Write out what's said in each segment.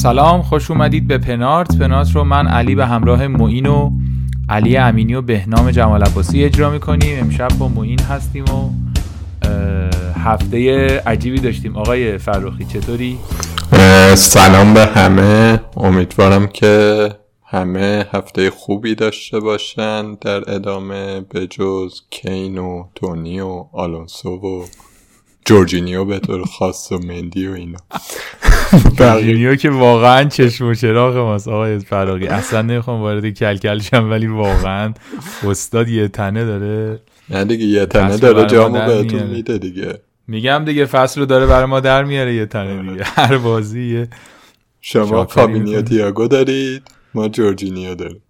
سلام، خوش اومدید به پنارت رو من علی به همراه معین و علی امینی و بهنام جمال عباسی اجرا میکنیم. امشب با معین هستیم و هفته عجیبی داشتیم. آقای فرخی چطوری؟ سلام به همه، امیدوارم که همه هفته خوبی داشته باشن در ادامه، به جز کین و تونی و آلونسو و جورجینیو به طور خاص و مندی و اینا. جورجینیو که واقعا چشم و چراغ ماست آقای فراقی، اصلا نمیخوام وارد کلکل شم ولی واقعا استاد یه تنه داره. نه دیگه یه تنه داره، جامو بهتون میده دیگه. میگم دیگه فصل رو داره برای ما در میاره یه تنه دیگه. هر بازی شما کابینیو تییاگو دارید، ما جورجینیو داریم.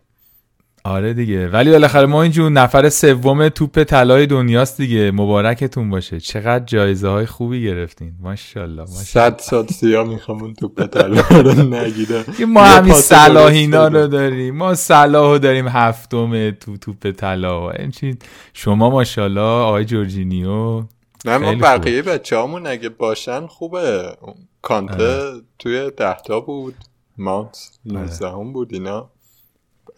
آره دیگه، ولی بالاخره ما اینجور نفر سوم توپ طلای دنیاست دیگه. مبارکتون باشه، چقدر جایزه های خوبی گرفتین، ماشاءالله. 100 سیا میخوام اون توپ طلا رو نگیرم. ما همین صلاح اینا رو داریم، ما صلاحو داریم هفتم تو توپ طلا. همین شما ماشاءالله آقای جورجینیو. نه ما بقیه بچه‌هامون اگه باشن خوبه. کانته توی 10 بود، مانت 19 بود، اینا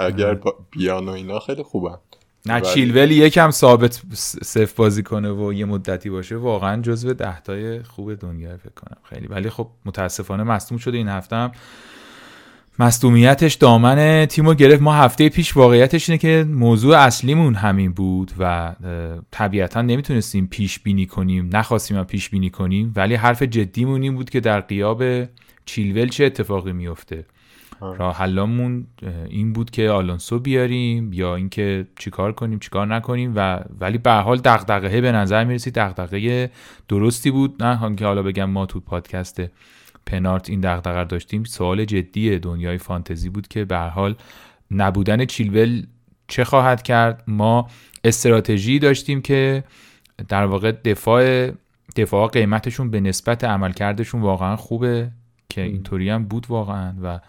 اگر بیان و اینا خیلی خوبن. نه چیلول یکم ثابت صف بازی کنه و یه مدتی باشه واقعا جزو 10 خوب دنیا فکر کنم خیلی. ولی خب متاسفانه مصدوم شده این هفته هم. مصدومیتش دامن تیمو گرفت. ما هفته پیش واقعیتش اینه که موضوع اصلیمون همین بود و طبیعتا نمیتونستیم پیش بینی کنیم، نخواستیم پیش بینی کنیم، ولی حرف جدیمون این بود که در غیاب چیلول چه اتفاقی میفته. راه حلمون این بود که آلونسو بیاریم یا اینکه چیکار کنیم چیکار نکنیم، و ولی به هر حال دغدغه به نظر میرسید دغدغه درستی بود. نه هم که حالا بگم ما تو پادکست پنارت این دغدغه داشتیم، سوال جدی دنیای فانتزی بود که به هر حال نبودن چیلول چه خواهد کرد. ما استراتژی داشتیم که در واقع دفاع قیمتشون به نسبت عملکردشون واقعا خوبه که اینطوری هم بود واقعا. و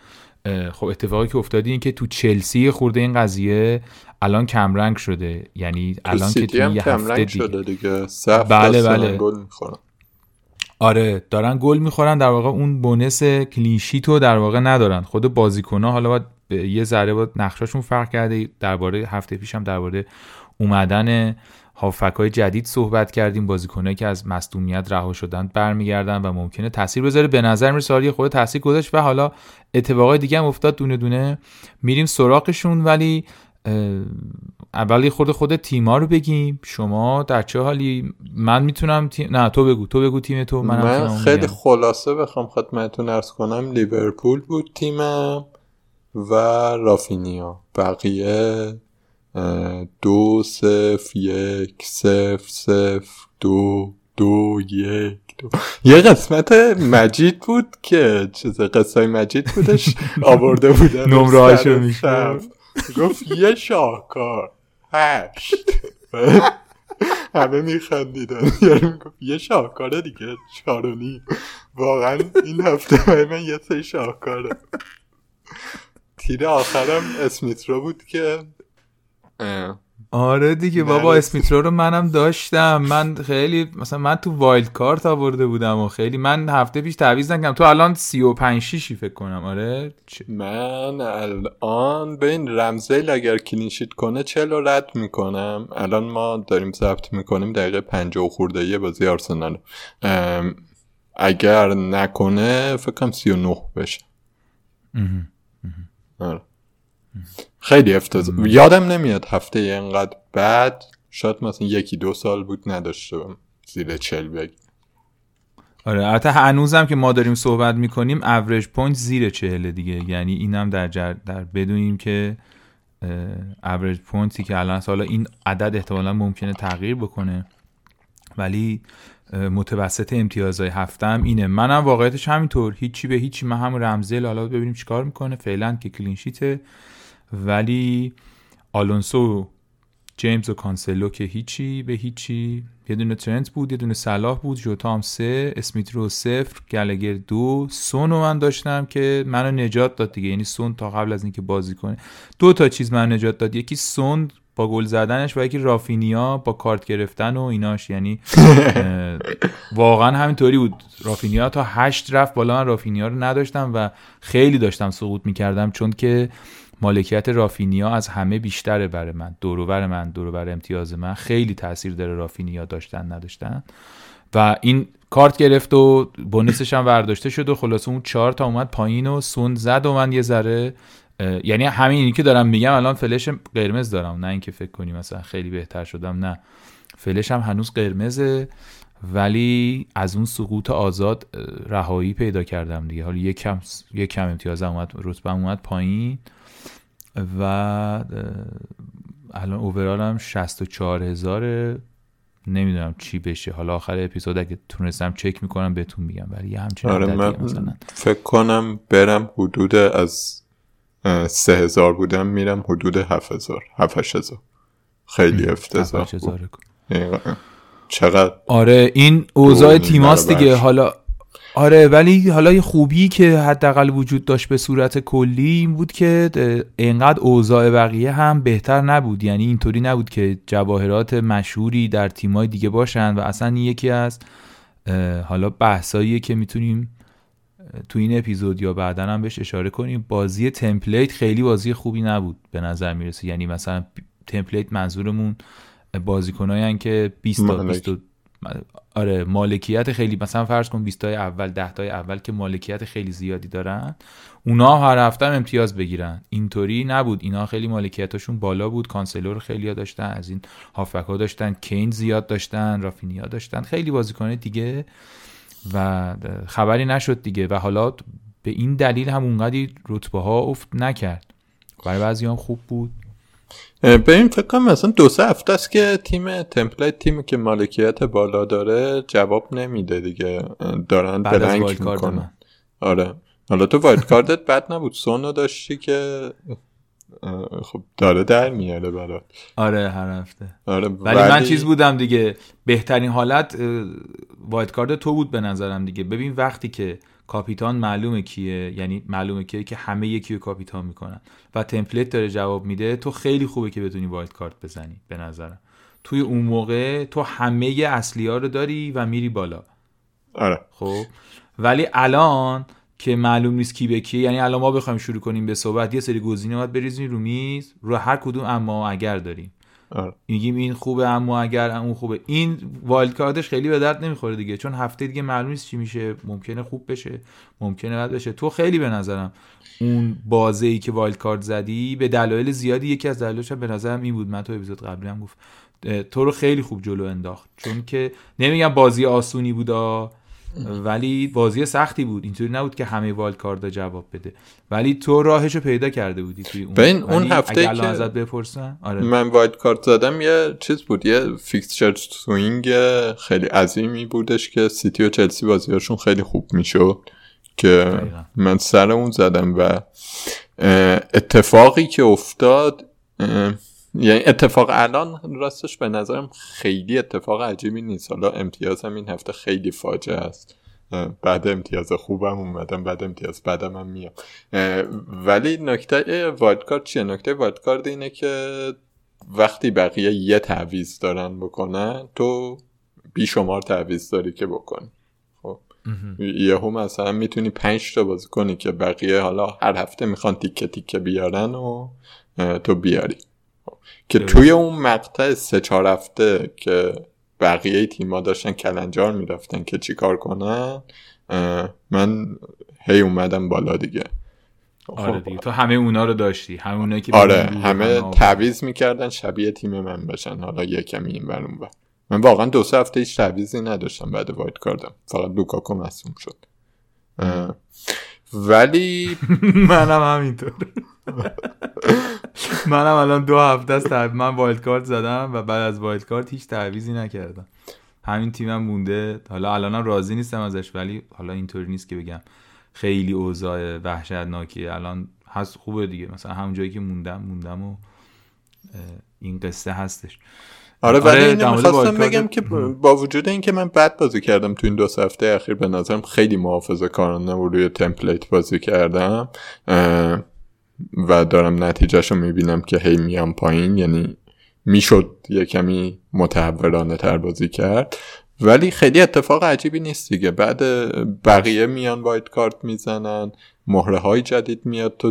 خب اتفاقی که افتاد این که تو چلسی خورده این قضیه الان کمرنگ شده، یعنی الان که توی یه هفته دیگه بله گل میخورن. آره دارن گل میخورن، در واقع اون بونس کلینشیتو در واقع ندارن. خود بازیکن‌ها حالا باید یه ذره باید نقشاشون فرق کرده. درباره هفته پیشم درباره اومدن هافک‌های جدید صحبت کردیم، بازیکنایی که از مصدومیت رها شدن برمیگردن و ممکنه تاثیر بذاره. به نظر میاد سالی خود تاثیر گذاشت و حالا اتفاقای دیگه هم افتاد. دونه دونه میریم سراغشون، ولی اولی خود تیم‌ها رو بگیم. شما در چه حالی؟ من میتونم نه تو بگو تیم تو. من خیلی خلاصه بخوام خدمتتون عرض کنم، لیورپول بود تیمم و رافینیا، بقیه 2-0-1-0-0-2-2-1-2. یه قسمت مجید بود که قصه مجید بودش، آورده بودن نمره هاشو میشم گفت یه شاهکار 8، همه میخندیدن. یارو میگفت یه شاهکاره دیگه 4.5. واقعا این هفته من یه سری شاهکاره. تیر آخرم اسمیت رو بود که آره دیگه بابا، اسمیت رو منم داشتم. من خیلی مثلا من تو وایلد کارت آورده بودم و خیلی من هفته پیش تعویض نکردم. تو الان 35-6 فکر کنم. آره من الان به این رمزیل اگر کلینشیت کنه 40 رو رد میکنم. الان ما داریم ضبط میکنیم دقیقه 50 یه بازی آرسنال، اگر نکنه فکر کنم 39 بشه. آره خیلی افتضاح. یادم نمیاد هفته اینقدر بعد، شاید مثلا 1-2 سال بود نداشته بم زیر 40 بگی. آره البته هنوزم که ما داریم صحبت میکنیم اوریج پوینت زیر 40 دیگه، یعنی اینم در بدونیم که اوریج پوینتی که الان حالا این عدد احتمالاً ممکنه تغییر بکنه ولی متوسط امتیازهای هفتم اینه. منم واقعیتش همینطور، هیچی به هیچی، من هم رمزل حالا ببینیم چیکار میکنه، فعلا که کلین شیته ولی آلونسو، جیمز و کانسلو که هیچی به هیچی، یه دونه ترنت بود، یه دونه صلاح بود، جوتا هم 3، اسمیت رو 0، گلگر 2، سون رو من داشتم که منو نجات داد دیگه، یعنی سون تا قبل از اینکه بازی کنه دو تا چیز منو نجات داد، یکی سون با گل زدنش و یکی رافینیا با کارت گرفتن و ایناش، یعنی واقعا همینطوری بود. رافینیا تا 8 رفت بالا، من رافینیا رو نداشتم و خیلی داشتم سقوط می‌کردم چون که مالکیت رافینیا از همه بیشتره برای من، دور و بر امتیاز من خیلی تاثیر داره رافینیا داشتن نداشتن و این کارت گرفت و بونسش هم برداشته شد و خلاصه اون 4 تا اومد پایین و سون زد و من یه ذره، یعنی همینی که دارم میگم الان فلش قرمز دارم، نه اینکه فکر کنی مثلا خیلی بهتر شدم، نه فلش هم هنوز قرمزه ولی از اون سقوط آزاد رهایی پیدا کردم دیگه. حالا یک کم امتیاز اومد، رتبه اومد پایین و الان اوورال هم 64000، نمیدونم چی بشه، حالا آخر اپیزود اگه تونستم چک میکنم بهتون میگم ولی همچنین آره من مثلا فکر کنم برم حدود از 3000 بودم میرم حدود 7000 7000. خیلی افتضاح بود چقدر. آره این اوضاع تیماست دیگه حالا. آره ولی حالا یه خوبی که حداقل وجود داشت به صورت کلی این بود که اینقدر اوضاع بقیه هم بهتر نبود، یعنی اینطوری نبود که جواهرات مشهوری در تیمای دیگه باشن و اصلا یکی از حالا بحثاییه که میتونیم تو این اپیزود یا بعداً هم بهش اشاره کنیم. بازی تمپلیت خیلی بازی خوبی نبود به نظر میرسه، یعنی مثلا تمپلیت منظورمون بازیکنایین که 20 تا 20 آره مالکیت خیلی، مثلا فرض کن 20 تای اول 10 تای اول که مالکیت خیلی زیادی دارن اونا هر هفته هم امتیاز بگیرن، اینطوری نبود، اینا خیلی مالکیتاشون بالا بود، کانسلور خیلی داشتن، از این هافبک‌ها داشتن، کین زیاد داشتن، رافینیا داشتن، خیلی بازیکن دیگه و خبری نشد دیگه و حالا به این دلیل هم اونقدی رتبه ها افت نکرد، برای بعضیام خوب بود. به این فکر کنم مثلا 2-3 هفته است که تیم تمپلیت، تیمی که مالکیت بالا داره جواب نمیده دیگه، دارن بلنک میکنن. آره حالا تو وایلد کاردت بد نبود، سونو داشتی که خب داره در میاره برات. آره هر هفته. آره ولی من چیز بودم دیگه، بهترین حالت وایلد کارد تو بود به نظرم دیگه. ببین وقتی که کاپیتان معلومه کیه، یعنی معلومه کیه که همه یکیو کاپیتان میکنن و تمپلیت داره جواب میده، تو خیلی خوبه که بتونی وایلد کارت بزنی به نظرم. توی اون موقع تو همه اصلی‌ها رو داری و میری بالا. آره خب ولی الان که معلوم نیست کی به کیه، یعنی الان ما بخوایم شروع کنیم به صحبت یه سری گزینه‌هات بریزیم رو میز، رو هر کدوم اما اگر داریم، میگیم این خوبه اما اگر اون خوبه، این وایلد کاردش خیلی به درد نمیخوره دیگه، چون هفته دیگه معلوم نیست چی میشه، ممکنه خوب بشه ممکنه بد بشه. تو خیلی به نظرم اون بازی که وایلد کارد زدی به دلایل زیادی، یکی از دلایلش به نظرم این بود، من تو اپیزود قبلی هم گفت، تو رو خیلی خوب جلو انداخت، چون که نمیگم بازی آسونی بودا ولی بازی سختی بود، اینطوری نبود که همه وایلد کاردا جواب بده ولی تو راهشو پیدا کرده بودی توی اون هفته که ازت بپرسن. آره من وایلد کارت زدم، یه چیز بود، یه فیکسچر سوینگ خیلی عظیمی بودش که سیتی و چلسی بازیاشون خیلی خوب میشد که دقیقا. من سر اون زدم و اتفاقی که افتاد، یعنی اتفاق الان راستش به نظرم خیلی اتفاق عجیبی نیست. حالا امتیازم این هفته خیلی فاجعه است، بعد امتیاز خوبم اومدم، بعد امتیاز بعدم هم میام. ولی نکته وایلد کارت چیه؟ نکته وایلد کارت اینه که وقتی بقیه یه تعویض دارن بکنن تو بیشمار تعویض داری که بکنی، خب یهو مثلا میتونی 5 تا بازی کنی که بقیه حالا هر هفته میخوان تیکه تیکه بیارن و تو بیاری که توی اون مقطع 3-4 هفته که بقیه تیما داشتن کلنجار میرفتن که چیکار کنن، من هی اومدم بالا دیگه. آره دیگه تو همه اونا رو داشتی، همه اونایی که آره همه تعویض میکردن شبیه تیم من باشن، حالا یکمی این ور اون ور. من واقعا دو سه هفته هیچ تعویضی نداشتم بعد وایلد کاردم، فقط لوکاکو مصدوم شد. ولی منم همینطور، منم الان دو هفته است من وایلد کارت زدم و بعد از وایلد کارت هیچ تعویضی نکردم. همین تیمم مونده. حالا الانم راضی نیستم ازش، ولی حالا اینطوری نیست که بگم خیلی اوضاع وحشتناکیه. الان هست خوبه دیگه، مثلا همون جایی که موندم و این قصه هستش. آره ولی اینو میخواستم بگم که با وجود این که من بد بازی کردم تو این دو هفته اخیر، به نظرم خیلی محافظه کارانه و روی تمپلیت بازی کردم و دارم نتیجهشو میبینم که هی میام پایین. یعنی میشد یه کمی متحورانه تر بازی کرد، ولی خیلی اتفاق عجیبی نیست دیگه. بعد بقیه میان وایلد کارت میزنن، مهره های جدید میاد،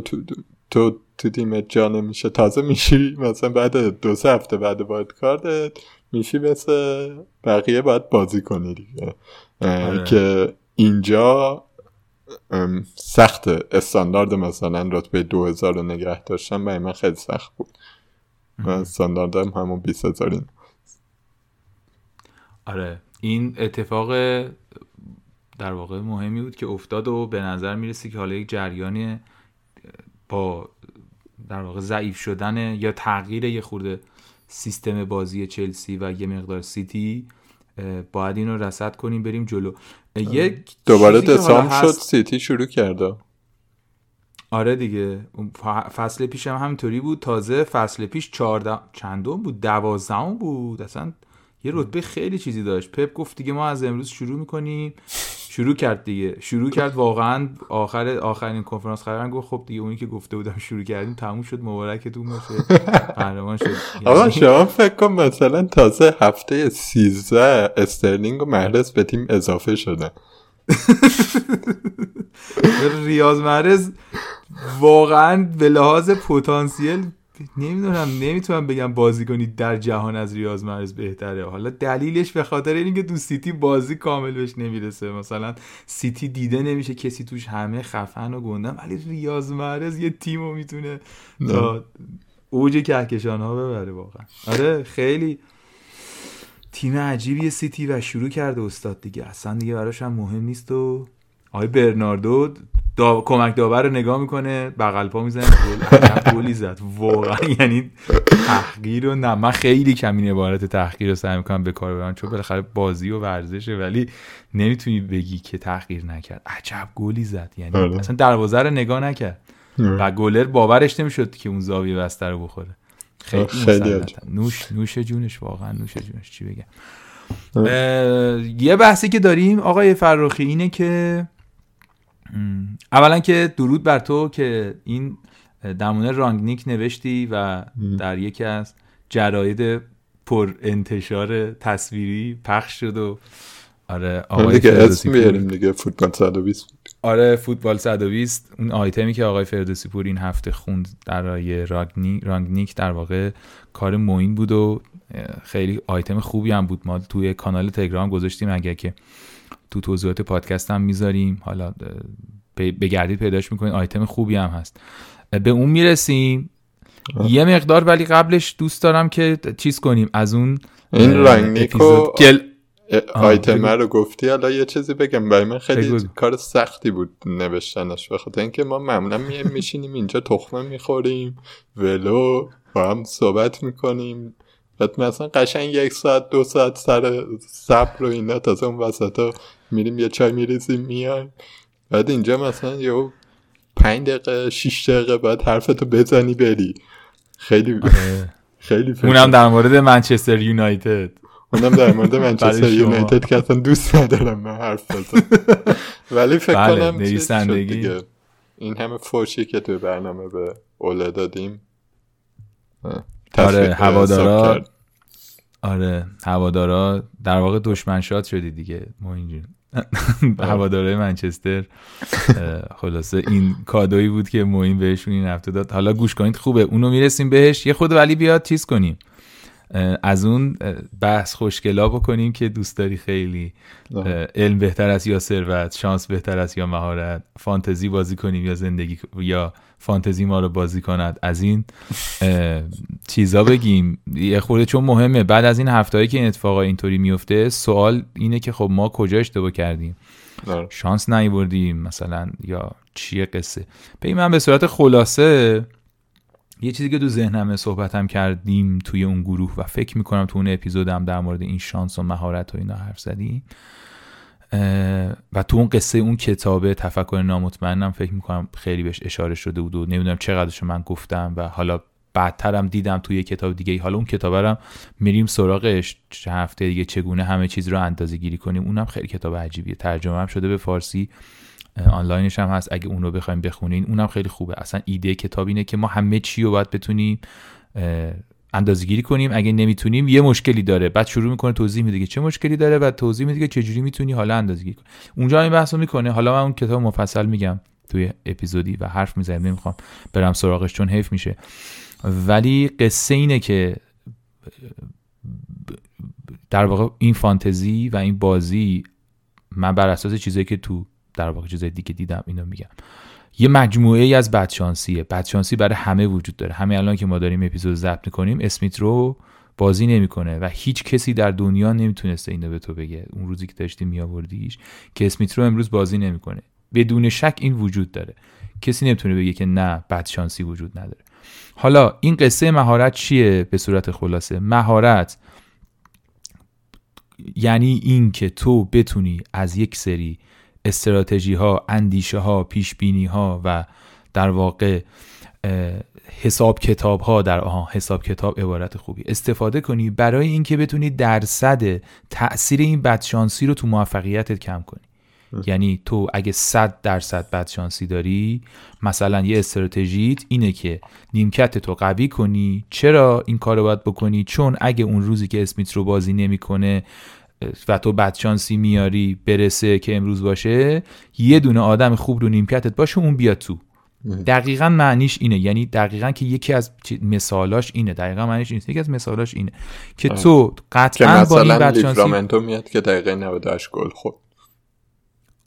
تو تیمت جا نمیشه، تازه میشی مثلا بعد دو سه هفته بعد وایلد کارت میشی مثل بقیه باید بازی کنی دیگه. که اینجا سخت استاندارد مثلا رتبه 2000 رو نگه داشتم و من خیلی سخت بود. استانداردم همون 20000. آره این اتفاق در واقع مهمی بود که افتاد و به نظر میرسه که حالا یک جریانی با در واقع ضعیف شدن یا تغییر یه خورده سیستم بازی چلسی و یه مقدار سیتی باید این رو رصد کنیم بریم جلو. یک دوباره دسامبر شد سیتی شروع کرده. آره دیگه فصل پیش هم همینطوری بود. تازه فصل پیش 14 چندم بود، 12ام بود، اصلا یه رتبه خیلی چیزی داشت. پپ گفت دیگه ما از امروز شروع میکنیم، شروع کرد دیگه، شروع کرد واقعا. آخرین کنفرانس خبرنگار گفت خب دیگه اونی که گفته بودم شروع کردیم تموم شد، مبارکتون باشه، قهرمان شد. آقا شما فکر کن مثلا تازه هفته 13 استرلینگ و محرز به تیم اضافه شدن. ریاض محرز واقعا به لحاظ پتانسیل نمیتونم بگم بازیکنی در جهان از ریاض محرز بهتره. حالا دلیلش به خاطر اینه که تو سیتی بازی کامل بهش نمیرسه، مثلا سیتی دیده نمیشه کسی توش، همه خفن و گندم، ولی ریاض محرز یه تیمو میتونه تا اوج کهکشان‌ها ببره واقعا. آره خیلی تیم عجیبیه سیتی و شروع کرده استاد دیگه، اصلا دیگه براش هم مهم نیست. و آقای برناردو کمک داور رو نگاه میکنه، بغل پا میزنه گلی زد واقعا. یعنی تحقیر و نه، من خیلی کمین عبارت تحقیر رو سعی میکنم به کار ببرم چون بالاخره بازی و ورزشه، ولی نمیتونی بگی که تحقیر نکرد. عجب گلی زد، یعنی اصلا دروازه رو نگاه نکرد و گلر باورش نمیشد که اون زاویه بسته رو بخوره. خیلی نوش جونش واقعا، نوش جونش. چی بگم؟ یه بحثی که داریم آقای فرخی اینه که اولا که درود بر تو که این دمونه رانگنیک نوشتی و در یکی از جراید پر انتشار تصویری پخش شد. و آره آقای فردوسی پور دیگه فوتبال 120. آره فوتبال 120 اون آیتمی که آقای فردوسی پور این هفته خوند در رانگنیک در واقع کار معین بود و خیلی آیتم خوبی هم بود. ما توی کانال تلگرام گذاشتیم، اگر که تو توضیحات پادکست هم میذاریم، حالا بگردید پیداش میکنید. آیتم خوبی هم هست، به اون میرسیم یه مقدار. ولی قبلش دوست دارم که چیز کنیم از اون این رانگنیکو آیتم رو گفتی، حالا یه چیزی بگم. برای من خیلی کار سختی بود نوشتنش، به خاطر اینکه ما معمولا میشینیم اینجا تخمه میخوریم ولو با هم صحبت میکنیم، بعد مثلا قشنگ 1 ساعت 2 ساعت سر صبر و اینا، تازه اون وسطا میریم یه چای میریزیم میایم. بعد اینجا مثلا یه 5 دقیقه 6 دقیقه بعد حرفتو بزنی بری. خیلی خیلی اونم در مورد منچستر یونایتد، که اصلا دوست ندارم من حرف بزنم. ولی فکر کنم نویسندگی این همه فوشی که تو برنامه به اوله دادیم، آره هوادارا، آره هوادارا در واقع دشمن شاد شدی دیگه ما اینجوری. هوادارای منچستر خلاصه این کادویی بود که معین بهشون این هفته داد. حالا گوش کنید خوبه، اونو میرسیم بهش. یه خود ولی بیاد چیز کنیم، از اون بحث خوشگلا بکنیم که دوست داری خیلی، علم بهتر است یا ثروت، شانس بهتر است یا مهارت، فانتزی بازی کنیم یا زندگی یا فانتزی ما رو بازی کند، از این چیزا بگیم یه خورده، چون مهمه. بعد از این هفته‌ای که این اتفاقا اینطوری میفته سوال اینه که خب ما کجا اشتباه کردیم، شانس نیاوردیم مثلا، یا چیه قصه. ببین من به صورت خلاصه یه چیزی که تو ذهنمه صحبتم کردیم توی اون گروه و فکر میکنم تو اون اپیزودم در مورد این شانس و مهارت و اینا حرف زدیم و تو اون قصه اون کتاب تفکر نامطمئنم فکر میکنم خیلی بهش اشاره شده بود و نمیدونم چقدرش من گفتم و حالا بعدترم دیدم توی کتاب دیگه. حالا اون کتابرم میریم سراغش چه هفته دیگه، چگونه همه چیز رو اندازه گیری کنیم. اونم خیلی کتاب عجیبیه، ترجمه هم شده به فارسی، آنلاینش هم هست، اگه اون رو بخوایم بخونین اونم خیلی خوبه. اصلا ایده کتاب اینه که ما همه چی رو باید بتونیم اندازه‌گیری کنیم، اگه نمیتونیم یه مشکلی داره، بعد شروع میکنه توضیح میده که چه مشکلی داره، بعد توضیح میده که چجوری میتونی حالا اندازه‌گیری کنی. اونجا این بحثو میکنه. حالا من اون کتاب مفصل میگم توی اپیزودی و حرف میزنم، نمیخوام برم سراغش چون حیف میشه. ولی قصه اینه که در واقع این فانتزی و این بازی، من بر اساس چیزایی که تو در واقع چیزای دیگه دیدم اینو میگم، یه مجموعه ای از بدشانسیه. بدشانسی برای همه وجود داره. همین الان که ما داریم اپیزود ضبط میکنیم اسمیت رو بازی نمیکنه و هیچ کسی در دنیا نمیتونسته اینو به تو بگه اون روزی که داشتی میآوردیش که اسمیت رو امروز بازی نمیکنه. بدون شک این وجود داره، کسی نمیتونه بگه که نه بدشانسی وجود نداره. حالا این قصه مهارت چیه؟ به صورت خلاصه مهارت یعنی این که تو بتونی از یک سری استراتژی ها، اندیشه ها، پیش بینی ها و در واقع حساب کتاب ها، در حساب کتاب عبارت خوبی، استفاده کنی برای اینکه بتونی درصد تأثیر این بدشانسی رو تو موفقیتت کم کنی. یعنی تو اگه 100% بدشانسی داری، مثلا یه استراتژیت اینه که نیمکت تو قوی کنی. چرا این کارو باید بکنی؟ چون اگه اون روزی که اسمیت رو بازی نمیکنه و تو بدشانسی میاری برسه که امروز باشه، یه دونه آدم خوب رو نیمکتت باشه اون بیاد تو. دقیقاً معنیش اینه، یعنی دقیقاً که یکی از مثالاش اینه، دقیقاً معنیش اینه، یکی از مثالاش اینه که تو قطعاً با این بدشانسی لیفرامنتو میاد که دقیقه 98 گل خورد.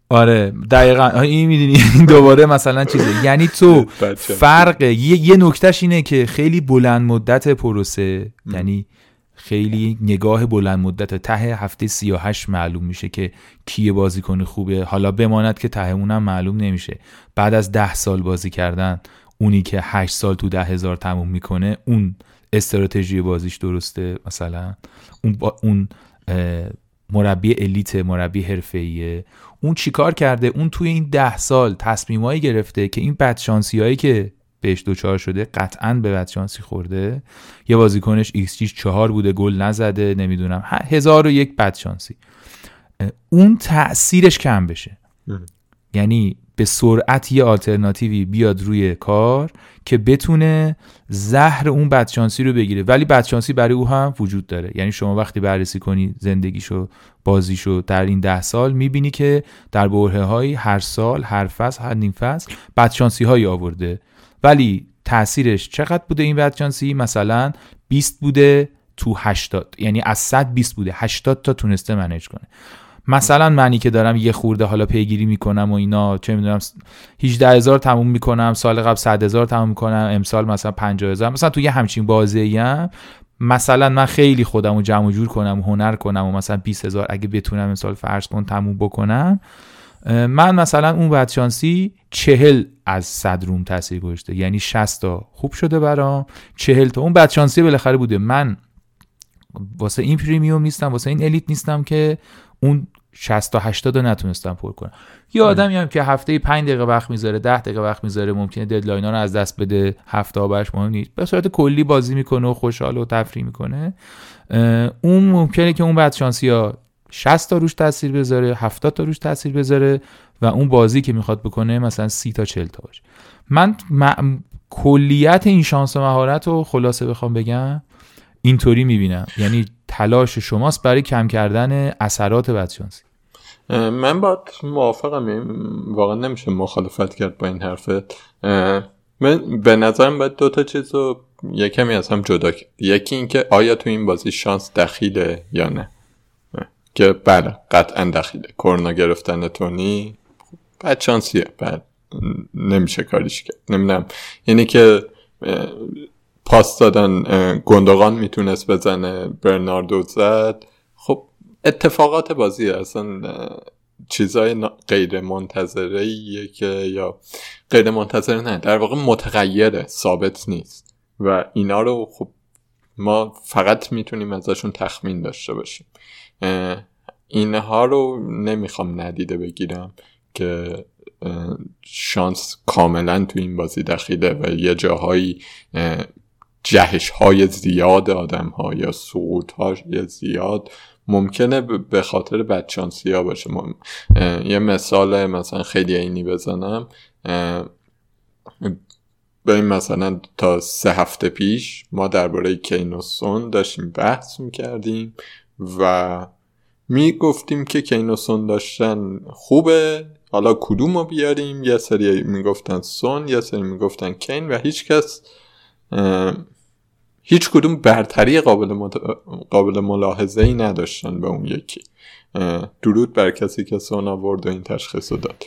آره دقیقاً این میدونی دوباره مثلا چیزه. یعنی تو فرق یه نکتهش اینه که خیلی بلند مدت پروسه، یعنی خیلی نگاه بلند مدت، ته هفته 38 معلوم میشه که کیه بازیکن خوبه. حالا بماند که ته اونم معلوم نمیشه. بعد از 10 سال بازی کردن اونی که 8 سال تو 10,000 تموم میکنه، اون استراتژی بازیش درسته، مثلا اون مربی الیت، مربی حرفه‌ایه، اون چیکار کرده، اون توی این 10 سال تصمیمایی گرفته که این بدشانسیایی که بهش دوچار شده قطعاً به بدشانسی خورده. یه بازیکنش ایکس 4 بوده گل نزده، نمیدونم 1001 بدشانسی، اون تأثیرش کم بشه. یعنی به سرعت یه آلترناتیوی بیاد روی کار که بتونه زهر اون بدشانسی رو بگیره. ولی بدشانسی برای او هم وجود داره. یعنی شما وقتی بررسی کنی زندگیشو، بازیشو در این 10 سال، میبینی که در برهه‌های هر سال، هر فصل، هر نیم فصل بدشانسی‌هایی آورده. ولی تأثیرش چقدر بوده این بدشانسی؟ مثلا 20 بوده تو 80، یعنی از 100 20 بوده، 80 تا تونسته منیج کنه. مثلا معنی که دارم یه خورده حالا پیگیری میکنم و اینا، چه میدونم 18,000 تموم میکنم، سال قبل 100,000 تموم میکنم، امسال مثلا 50,000، مثلا تو یه همچین بازیام. مثلا من خیلی خودم رو جمع جور کنم و هنر کنم و مثلا 20,000 اگه بتونم امسال فرض کن تموم بکنم، من مثلا اون بدشانسی 40 از 100 روم تاثیر گذاشته، یعنی 60 تا خوب شده برام، 40 تا اون بدشانسی بالاخره بوده. من واسه این پریمیوم نیستم، واسه این الیت نیستم که اون 60 تا 80 رو نتونستم پر کنم. یه آدمی هم که هفته 5 دقیقه وقت میذاره، 10 دقیقه وقت میذاره، ممکنه ددلاینا رو از دست بده، هفته ها برش مهم نیست، به صورت کلی بازی میکنه و خوشحال و تفریح میکنه، اون ممکنه که اون بدشانسی‌ها 60 تا روش تاثیر بذاره، 70 تا روش تاثیر بذاره و اون بازی که میخواد بکنه مثلا 30 تا 40 تا باشه. من کلیت این شانس و مهارت رو خلاصه بخوام بگم اینطوری میبینم، یعنی تلاش شماست برای کم کردن اثرات بدشانسی. من باید موافقم، واقعا نمیشه مخالفت کرد با این حرفت. من به نظرم باید دوتا چیز رو یکمی از هم جدا کرد. یکی این که آیا تو این بازی شانس دخیله یا نه، که بله قطعا دخیله. کرونا گرفتن تونی بعد شانسیه، بعد نمیشه کاریش کرد. نمیدونم، یعنی که پاس دادن گوندوگان میتونست بزنه، برناردو زد. خب اتفاقات بازی اصلا چیزای غیر منتظره‌ایه که، یا غیر منتظره نه، در واقع متغیره، ثابت نیست و اینا رو خب ما فقط میتونیم ازشون تخمین داشته باشیم. اینها رو نمیخوام ندیده بگیرم که شانس کاملا تو این بازی دخیله و یه جاهایی جهش های زیاد آدم ها یا سقوط های زیاد ممکنه به خاطر بدشانسی ها باشه. یه مثال مثلا خیلی عینی بزنم، بریم مثلا تا 3 هفته پیش ما درباره کین و سون داشتیم بحث میکردیم و میگفتیم که کین و سون داشتن خوبه، حالا کدوم رو بیاریم. یه سری میگفتن سون، یه سری میگفتن کین و هیچ کدوم برتری قابل ملاحظه‌ای نداشتن به اون یکی. درود بر کسی که سون آورد و این تشخیص رو داد،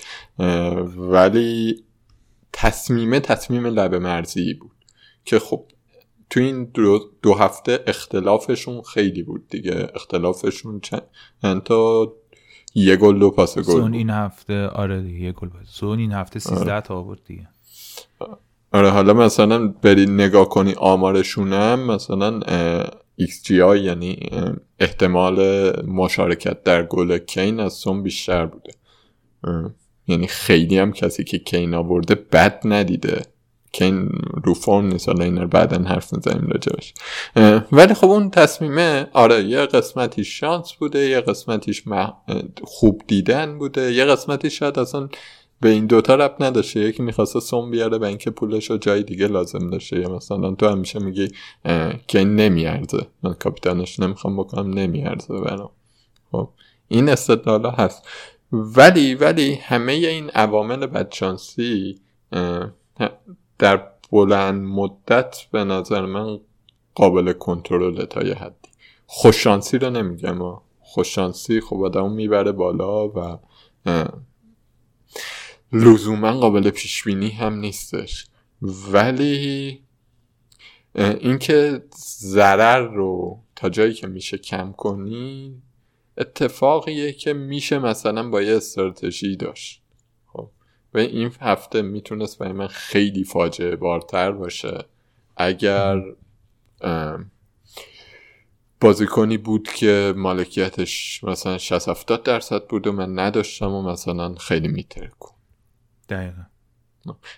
ولی تصمیم لب مرزی بود که خب تو این 2 هفته اختلافشون خیلی بود دیگه. اختلافشون چند تا، یه گل دو پاس گل. سون این هفته آره دیگه یه گل بود. سون این هفته 13 آره. تا آورد دیگه. آره حالا مثلا بری نگاه کنی آمارشونم، مثلا XGI یعنی احتمال مشارکت در گل کین از سون بیشتر بوده. یعنی خیلی هم کسی که کین آورده بد ندیده. کین رو فرم نیست، حالا این رو بعدن حرف میزنیم راجبش. ولی خب اون تصمیمه آره یه قسمتیش شانس بوده، یه قسمتیش خوب دیدن بوده، یه قسمتیش شاید اصلا به این دوتا ربط نداشته. یکی میخواسته سوم بیاره به اینکه پولش رو جای دیگه لازم داشته، یا مثلا تو همیشه میگی که نمیارزه، من کاپیتانش نمیخوام بکنم، نمیارزه برام. خب این استدلالا هست، ولی همه این عوامل بدشانسی در بلند مدت به نظر من قابل کنترل تا یه حدی. خوششانسی رو نمیگم، خوششانسی خب آدمو میبره بالا و لزوما قابل پیش بینی هم نیستش، ولی اینکه ضرر رو تا جایی که میشه کم کنی اتفاقیه که میشه مثلا با یه استراتژی داشت. و این هفته میتونست برای من خیلی فاجعه بارتر باشه اگر بازیکنی بود که مالکیتش مثلا 60-70% بود و من نداشتم و مثلا خیلی میترکون. دقیقا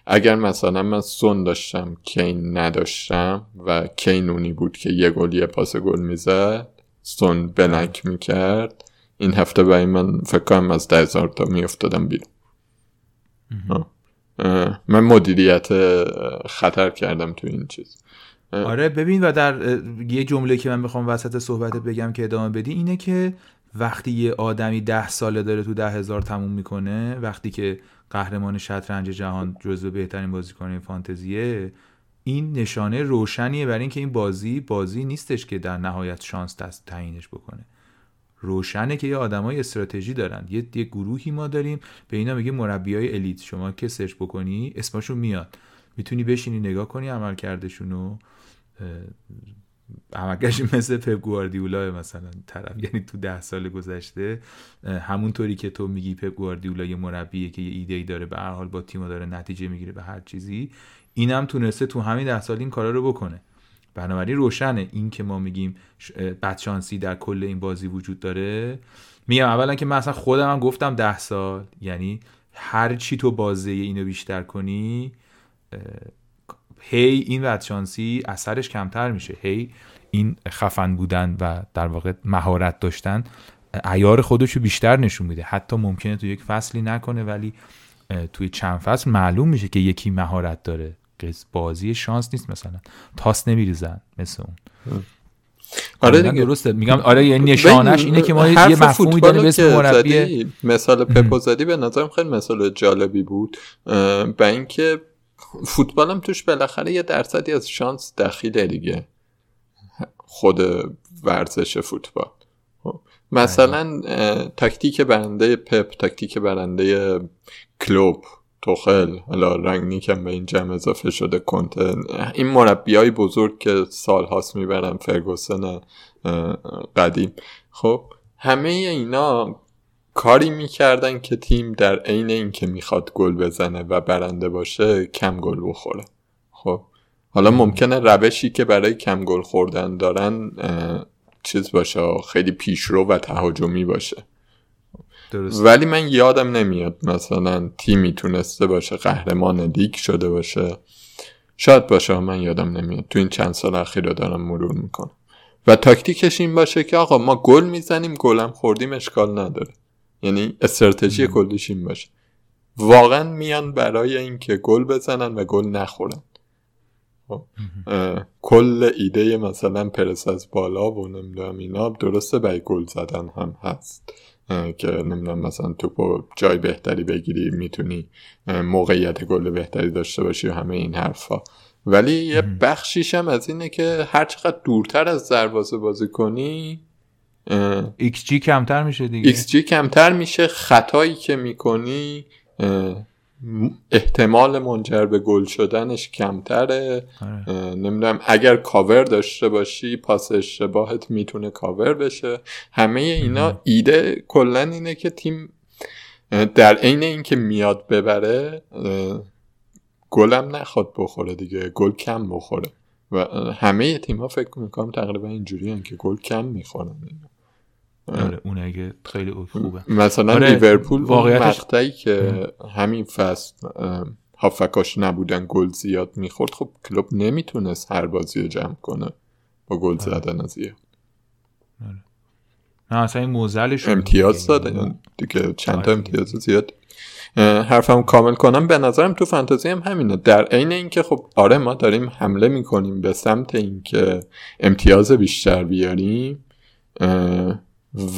اگر مثلا من سون داشتم کین نداشتم و کین اونی بود که یه گل یه پاس گل میزد، سون بلنک میکرد، این هفته برای من فکر کنم از 10,000 تا میافتادم بیرون. من مدیریت خطر کردم تو این چیز. آره ببین، و در یه جمله که من میخوام وسط صحبتت بگم که ادامه بدی اینه که وقتی یه آدمی 10 ساله داره تو 10,000 تموم میکنه، وقتی که قهرمان شطرنج جهان جزو بهترین بازیکنان فانتزیه، این نشانه روشنیه برای این که این بازی نیستش که در نهایت شانس دست تعیینش بکنه. روشنه که یه آدمای استراتژی دارن. یه گروهی ما داریم به اینا میگه مربیای الیت. شما که سرچ بکنی اسمشون میاد، میتونی بشینی نگاه کنی عملکردشونو. عملکردش مثل پپ گواردیولا مثلا طرف، یعنی تو 10 سال گذشته همونطوری که تو میگی پپ گواردیولا یه مربیه که یه ایده‌ای داره، به هر حال با تیمو داره نتیجه میگیره، به هر چیزی اینم تونسته تو همین 10 سال این کارا رو بکنه. بنابراین روشنه این که ما میگیم بدشانسی در کل این بازی وجود داره. میگم اولا که من اصلا خودم هم گفتم 10 سال، یعنی هر چی تو بازه اینو بیشتر کنی هی این بدشانسی اثرش کمتر میشه، هی این خفن بودن و در واقع مهارت داشتن عیار خودشو بیشتر نشون میده. حتی ممکنه تو یک فصلی نکنه ولی توی چند فصل معلوم میشه که یکی مهارت داره. بازی شانس نیست، مثلا تاس نمیریزن مثل اون. آره دیگه درسته میگم. آره یعنی نشانش اینه که ما یه مفهومی داریم به اسم مربی. مثال پپو زدی به نظرم خیلی مثال جالبی بود، به اینکه فوتبالم توش بالاخره یه درصدی از شانس دخیله دیگه، خود ورزش فوتبال. مثلا تاکتیک برنده پپ، تاکتیک برنده کلوب، توخل، حالا رانگنیک هم به این جمع اضافه شده، کنته، این مربیای بزرگ که سال‌هاست میبرن، فرگوسن قدیم، خب همه اینا کاری میکردن که تیم در عین اینکه میخواد گل بزنه و برنده باشه کم گل بخوره. خب حالا ممکنه روشی که برای کم گل خوردن دارن چیز باشه، خیلی پیشرو و تهاجمی باشه، درست. ولی من یادم نمیاد مثلا تیمی تونسته باشه قهرمان لیگ شده باشه، شاید باشه، من یادم نمیاد، تو این چند سال اخیر رو دارم مرور میکنم. و تاکتیکش این باشه که آقا ما گل میزنیم، گلم خوردیم اشکال نداره، یعنی استراتژی کلیش این باشه. واقعا میان برای اینکه گل بزنن و گل نخورن. کل ایده مثلا پرس از بالا و نمیدونم اینا درسته برای گل زدن هم هست که نمیدونم مثلا توپو جای بهتری بگیری، میتونی موقعیت گل بهتری داشته باشی و همه این حرفا، ولی یه بخشیش هم از اینه که هر چقدر دورتر از دروازه بازی کنی XG کمتر میشه دیگه، XG کمتر میشه، خطایی که میکنی احتمال منجر به گل شدنش کمتره. نمیدونم اگر کاور داشته باشی پاس اشتباهت میتونه کاور بشه. همه اینا ایده کلن اینه که تیم در عین اینکه میاد ببره گلم نخواد بخوره دیگه، گل کم بخوره. و همه تیم‌ها فکر می‌کنم تقریبا اینجوری ان که گل کم می‌خورن. آره اون اگه خیلی خوبه. مثلا لیورپول واقعیتش مقطعی که همین فصل هافکاش نبودن گل زیاد می‌خورد، خب کلوب نمیتونست هر بازی رو جمع کنه با گل زدن زیاد. آره. نه اصلا این معضلش امتیاز دادن دیگه، چند تا امتیاز زیاد. حرفم کامل کنم، به نظرم تو فانتزی هم همینه، در عین اینکه خب آره ما داریم حمله میکنیم به سمت اینکه امتیاز بیشتر بیاریم،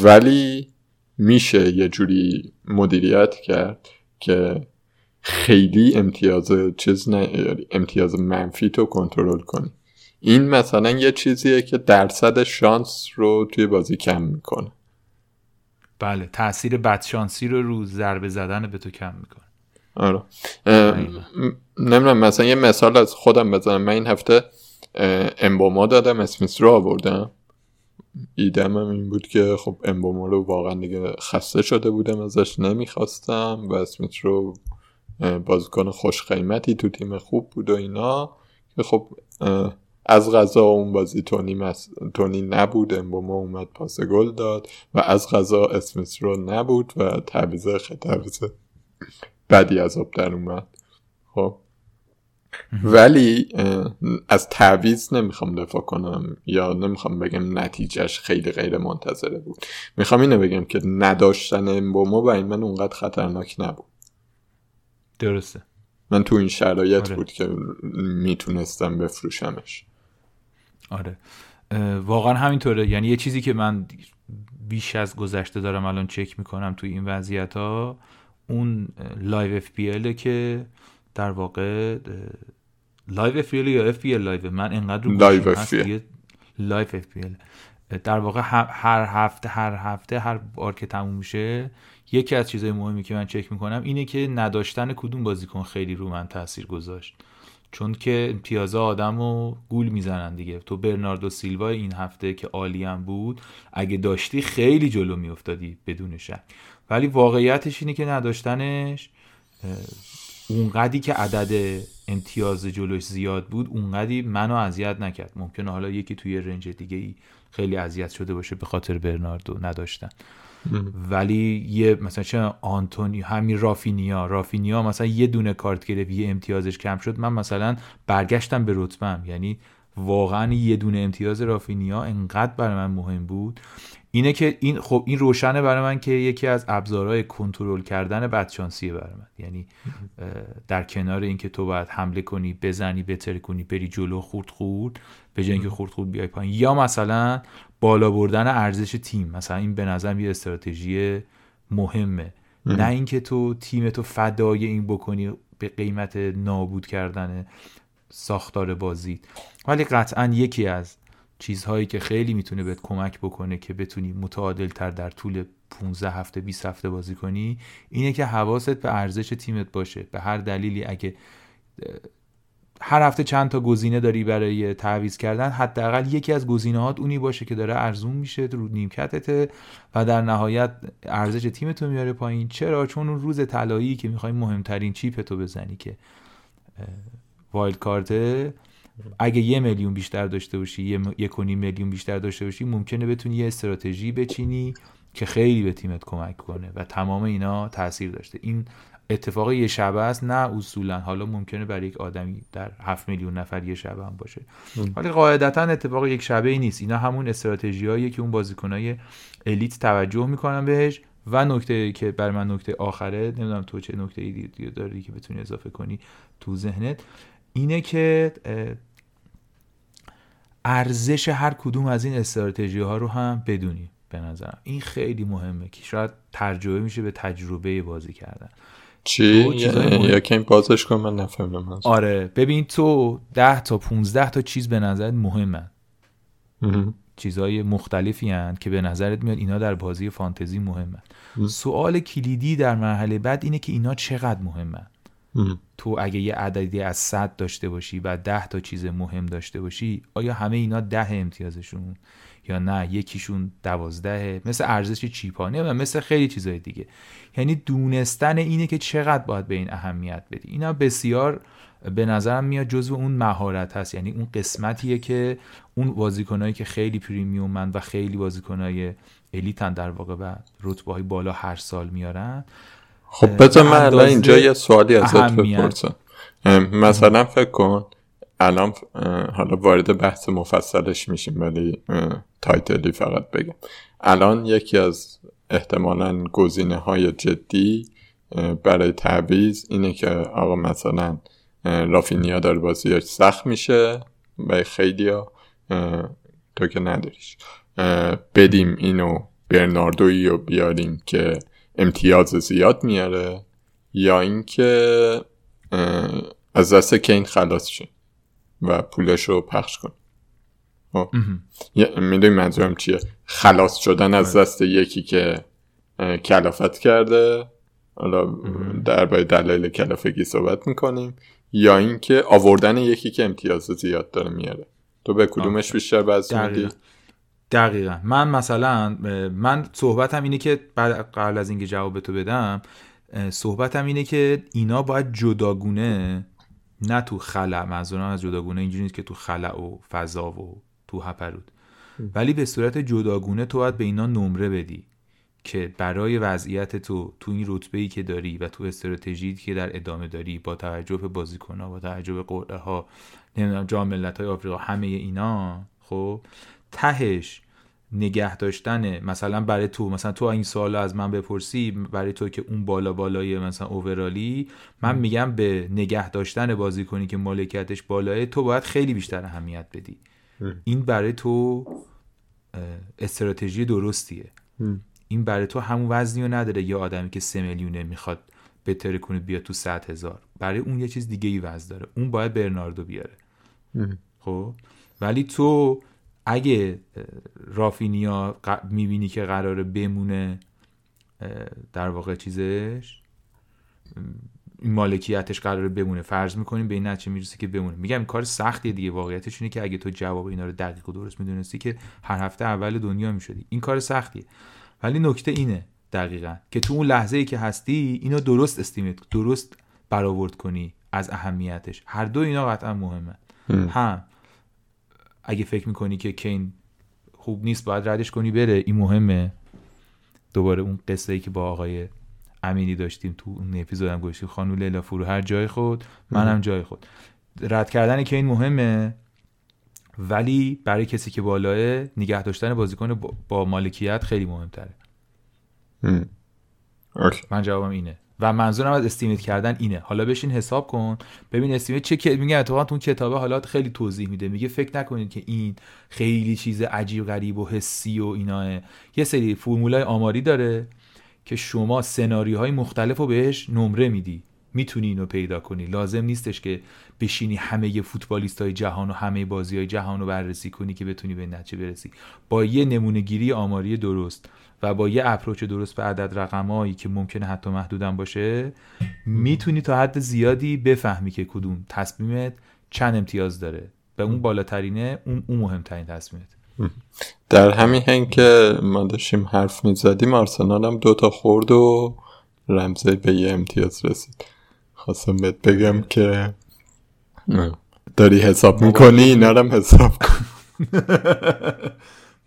ولی میشه یه جوری مدیریت کرد که خیلی امتیاز چیز نیاری، امتیاز منفی تو کنترل کنی. این مثلا یه چیزیه که درصد شانس رو توی بازی کم میکنه. بله، تأثیر بدشانسی رو رو ضربه زدن به تو کم میکنه. آره. نمیدونم مثلا یه مثال از خودم بزنم. من این هفته امبوما دادم، اسمیت رو آوردم. ایدم هم این بود که خب امبوما رو واقعا دیگه خسته شده بودم ازش، نمیخواستم، و اسمیت رو بازیکن خوش قیمتی تو تیم خوب بود و اینا که خب از قضا اون بازی تونی نبود، امبوما اومد پاس گل داد، و از قضا اسمیت رو نبود و تعویض بدی از آب در اومد. خب ولی از تعویض نمیخوام دفاع کنم یا نمیخوام بگم نتیجهش خیلی غیر منتظره بود، میخوام اینو بگم که نداشتن امبوما برای من اونقدر خطرناک نبود. درسته، من تو این شرایط آره. بود که میتونستم بفروشمش. آره واقعا همینطوره، یعنی یه چیزی که من بیش از گذشته دارم الان چک میکنم توی این وضعیت ها اون لایو FPL که در واقع لایو FPL یا FPL لایو، من اینقدر رو گوشیم هست دیگه لایو FPL در واقع هر هفته هر بار که تموم میشه یکی از چیزهای مهمی که من چک میکنم اینه که نداشتن کدوم بازیکن خیلی رو من تاثیر گذاشت، چون که امتیازا آدمو گول میزنن دیگه. تو برناردو سیلوا این هفته که عالی هم بود، اگه داشتی خیلی جلو میافتادی بدون شک، ولی واقعیتش اینه که نداشتنش اونقدی که عدد امتیاز جلوش زیاد بود اونقدی منو اذیت نکرد. ممکنه حالا یکی توی رنج دیگه ای خیلی اذیت شده باشه به خاطر برناردو نداشتن ولی یه مثلا چه آنتونی، همین رافینیا مثلا یه دونه کارت گرفت یه امتیازش کم شد، من مثلا برگشتم به رتبم، یعنی واقعا یه دونه امتیاز رافینیا انقدر برای من مهم بود. اینه که این خب این روشنه برای من که یکی از ابزارهای کنترل کردن بدشانسیه برای من، یعنی در کنار اینکه تو باید حمله کنی، بزنی، بتر کنی، بری جلو خورد به جای اینکه خورد بیای پایین، یا مثلا بالا بردن ارزش تیم، مثلا این به نظرم یه استراتژی مهمه، نه اینکه تو تیمتو فدای این بکنی به قیمت نابود کردن ساختار بازی. ولی قطعاً یکی از چیزهایی که خیلی میتونه بهت کمک بکنه که بتونی متعادل تر در طول 15 هفته 20 هفته بازی کنی اینه که حواست به ارزش تیمت باشه. به هر دلیلی اگه هر هفته چند تا گزینه داری برای تعویض کردن، حداقل یکی از گزینه‌هات اونی باشه که داره ارزون میشه رو نیمکتت و در نهایت ارزش تیمت رو میاره پایین. چرا؟ چون اون روز طلایی که میخوای مهمترین چیپتو بزنی که وایلد کارته، اگه 1 میلیون بیشتر داشته باشی، 1.5 میلیون بیشتر داشته باشی، ممکنه بتونی یه استراتژی بچینی که خیلی به تیمت کمک کنه و تمام اینا تاثیر داشته. این اتفاقی یه شبه است، نه اصولا. حالا ممکنه برای یک آدمی در 7 میلیون نفر یه شبه هم باشه، ولی قاعدتا اتفاق یک شبه ای نیست. اینا همون استراتژیاییه که اون بازیکنای الیت توجه میکنن بهش. و نکته که برای من نکته آخره، نمیدونم تو چه نکته‌ای داری که بتونی اضافه کنی تو ذهنت، اینه که ارزش هر کدوم از این استراتژی‌ها رو هم بدونی. به نظرم این خیلی مهمه که شاید ترجمه میشه به تجربه بازی کردن. چی؟ یا که این بازش کن، من نفهمم. آره ببین، تو 10 تا 15 تا چیز به نظرت مهمن، چیزهای مختلفی هن که به نظرت میاد اینا در بازی فانتزی مهمن. سوال کلیدی در مرحله بعد اینه که اینا چقدر مهمن. تو اگه یه عددی از 100 داشته باشی و 10 تا چیز مهم داشته باشی، آیا همه اینا 10 امتیازشون یا نه یکیشون 12، مثل ارزش چیپانه و مثل خیلی چیزهای دیگه. یعنی دونستن اینه که چقدر باید به این اهمیت بدی، اینا بسیار به نظرم میاد جزو اون مهارت هست. یعنی اون قسمتیه که اون بازیکنایی که خیلی پریمیومن و خیلی بازیکنای الیتن در واقع و رتبه‌های بالا هر سال میارن. خب بذار من الان اینجا یه سوالی ازت بپرسم. مثلا فکر کن الان، حالا وارد بحث مفصلش میشیم ولی تایتلی فقط بگم، الان یکی از احتمالاً گزینه‌های جدی برای تعویض اینه که آقا مثلا رافینیا داره بازیاش سخت میشه و خیلیا تو که نداریش، بدیم اینو برناردویی رو بیاریم که امتیاز زیاد میاره، یا اینکه از دست کین خلاص شیم و پولش رو پخش کن. میدونی منظورم چیه؟ خلاص شدن از دست یکی که کلافت کرده، حالا درباره دلایل کلافگی صحبت میکنیم، یا اینکه آوردن یکی که امتیاز زیاد داره میاره. تو به کدومش بیشتر باز میدی؟ دقیقاً. من مثلا صحبتم اینه که قبل از اینکه جواب تو بدم، صحبتم اینه که اینا باید جداگونه، نه تو خلأ، منظورم از جداگونه اینجوری نیست که تو خلأ و فضا و تو هپرود، ولی به صورت جداگونه تو باید به اینا نمره بدی که برای وضعیت تو این رتبه‌ای که داری و تو استراتژی که در ادامه داری، با توجه به بازیکن‌ها، با توجه به قرعه‌ها، نمیدونم جام ملت‌های آفریقا، همه اینا، خب تهش نگه داشتن مثلا برای تو، مثلا تو این سوال از من بپرسی، برای تو که اون بالا بالای مثلا اوورالی، من میگم به نگه داشتن بازیکنی که مالکیتش بالاه تو باید خیلی بیشتر اهمیت بدی. این برای تو استراتژی درستیه. این برای تو همون وزنی رو نداره، یه آدمی که 3 میلیونه میخواد بهتره کنه بیا تو 100,000، برای اون یه چیز دیگه ای وزن داره، اون باید برناردو بیاره. خب ولی تو اگه رافینیا میبینی که قراره بمونه، در واقع چیزش مالکیتش قراره بمونه، فرض میکنیم به این نتیجه میرسی که بمونه. میگم کار سختیه دیگه، واقعیتش اینه که اگه تو جواب اینا رو دقیق و درست میدونستی که هر هفته اول دنیا میشدی. این کار سختیه، ولی نکته اینه دقیقاً که تو اون لحظه‌ای که هستی اینو درست استیمیت، درست برآورد کنی از اهمیتش. هر دو اینا قطعا مهمه. هم اگه فکر میکنی که کین خوب نیست باید ردش کنی بره، این مهمه. دوباره اون قصه ای که با آقای امینی داشتیم تو اون اپیزودم گوشیم، خانو لیلا فرو هر جای خود، منم جای خود. رد کردن کین مهمه، ولی برای کسی که بالاه نگه داشتن بازیکن با مالکیت خیلی مهمتره. من جوابم اینه و منظورم از استیمیت کردن اینه. حالا بشین حساب کن ببین استیمیت چه که میگه. اتفاقا تو اون کتابه حالات خیلی توضیح میده، میگه فکر نکنید که این خیلی چیز عجیب غریب و حسی و ایناه. یه سری فرمولای آماری داره که شما سناریوهای مختلف رو بهش نمره میدی، میتونی اینو پیدا کنی. لازم نیستش که بشینی همه فوتبالیستای جهان و همه بازیای جهان رو بررسی کنی که بتونی به نتیجه برسی. با یه نمونه‌گیری آماری درست و با یه اپروچ درست به عدد رقمایی که ممکنه حتی محدودم باشه، میتونی تا حد زیادی بفهمی که کدوم تصمیمت چند امتیاز داره. به اون بالاترینه، اون مهمترین تصمیمت. در همین هنگ که ما داشتیم حرف میزدیم، آرسنال هم 2 تا خورد و رمزی به یه امتیاز رسید. خواستم بهت بگم که داری حساب میکنی، اینا رو هم حساب کن.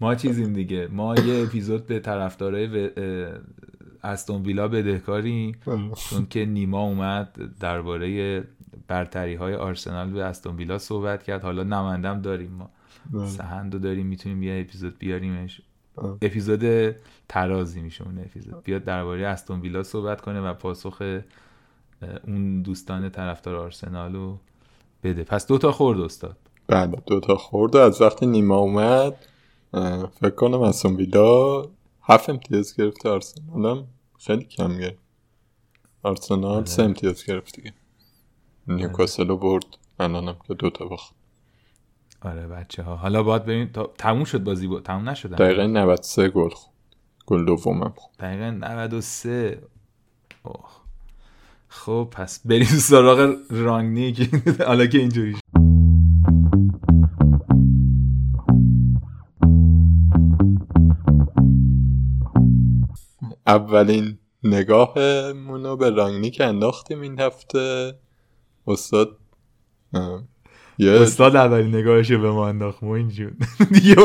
ما چیزیم دیگه، ما یه اپیزود به طرفدارای استون ویلا بدهکاریم، چون که نیما اومد درباره برتری‌های آرسنال به استون ویلا صحبت کرد. حالا نمندم داریم، ما سهندو داریم، میتونیم یه اپیزود بیاریمش. اپیزود ترازی میشه اون اپیزود، بیاد درباره استون ویلا صحبت کنه و پاسخ اون دوستان طرفدار آرسنالو بده. پس 2 تا خورد استاد. بله 2 تا خورد. از وقتی نیما اومد فکر کنم استون ویلا 7 امتیاز گرفت، آرسنالم خیلی کم گرفت. آرسنال 3 امتیاز گرفت دیگه، نیوکاسلو برد، الانم که 2 تا باخت. آره بچه ها، حالا باید ببینیم تموم شد بازی، تموم نشد. دقیقه 93 گل خورد، گل دومم خورد دقیقه 93. خب پس بریم سراغ رانگنیک. حالا که اینجوری اولین نگاهمونو به رانگنیک انداختیم این هفته. استاد استاد اولین نگاهش به ما انداخت، ما اینجون دیگه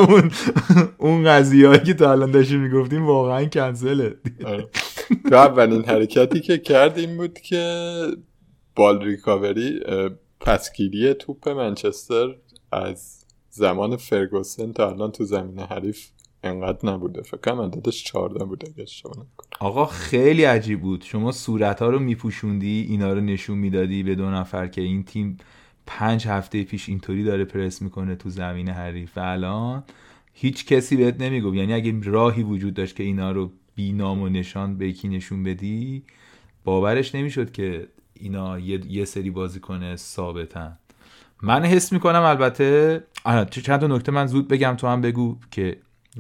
اون قضیه هایی که تا الان داشتیم میگفتیم واقعا کنسله. تو اولین حرکتی که کرد این بود که بال ریکاوری، پسگیری توپ منچستر از زمان فرگوسن تا الان تو زمین حریف انقدر نبوده. فکر کنم عددش 14 بوده اگه اشتباه نکنم. آقا خیلی عجیب بود، شما صورت‌ها رو میپوشوندی، اینا رو نشون میدادی به 2 نفر که این تیم 5 هفته پیش اینطوری داره پرس میکنه تو زمین حریف و الان هیچ کسی بهت نمیگفت. یعنی اگه راهی وجود داشت که اینا رو بی نام و نشان به یکی نشون بدی، باورش نمیشد که اینا یه سری بازیکن ثابتن. من حس میکنم البته چند تا نکته من زود بگم تو هم بگو که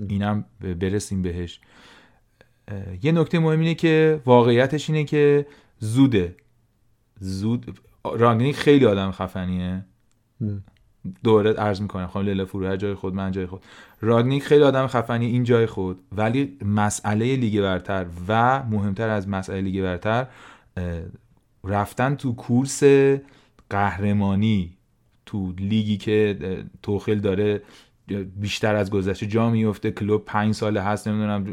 اینم برسیم بهش. یه نکته مهم اینه که واقعیتش اینه که زود رانگنیک خیلی آدم خفنیه. دورت عرض میکنم خانم لیلا فروهر جای خود، من جای خود. رانگنیک خیلی آدم خفنیه، این جای خود، ولی مسئله لیگ برتر و مهمتر از مسئله لیگ برتر رفتن تو کورس قهرمانی تو لیگی که توخیل داره بیشتر از گذشته جا میفته. کلوب 5 ساله هست، نمیدونم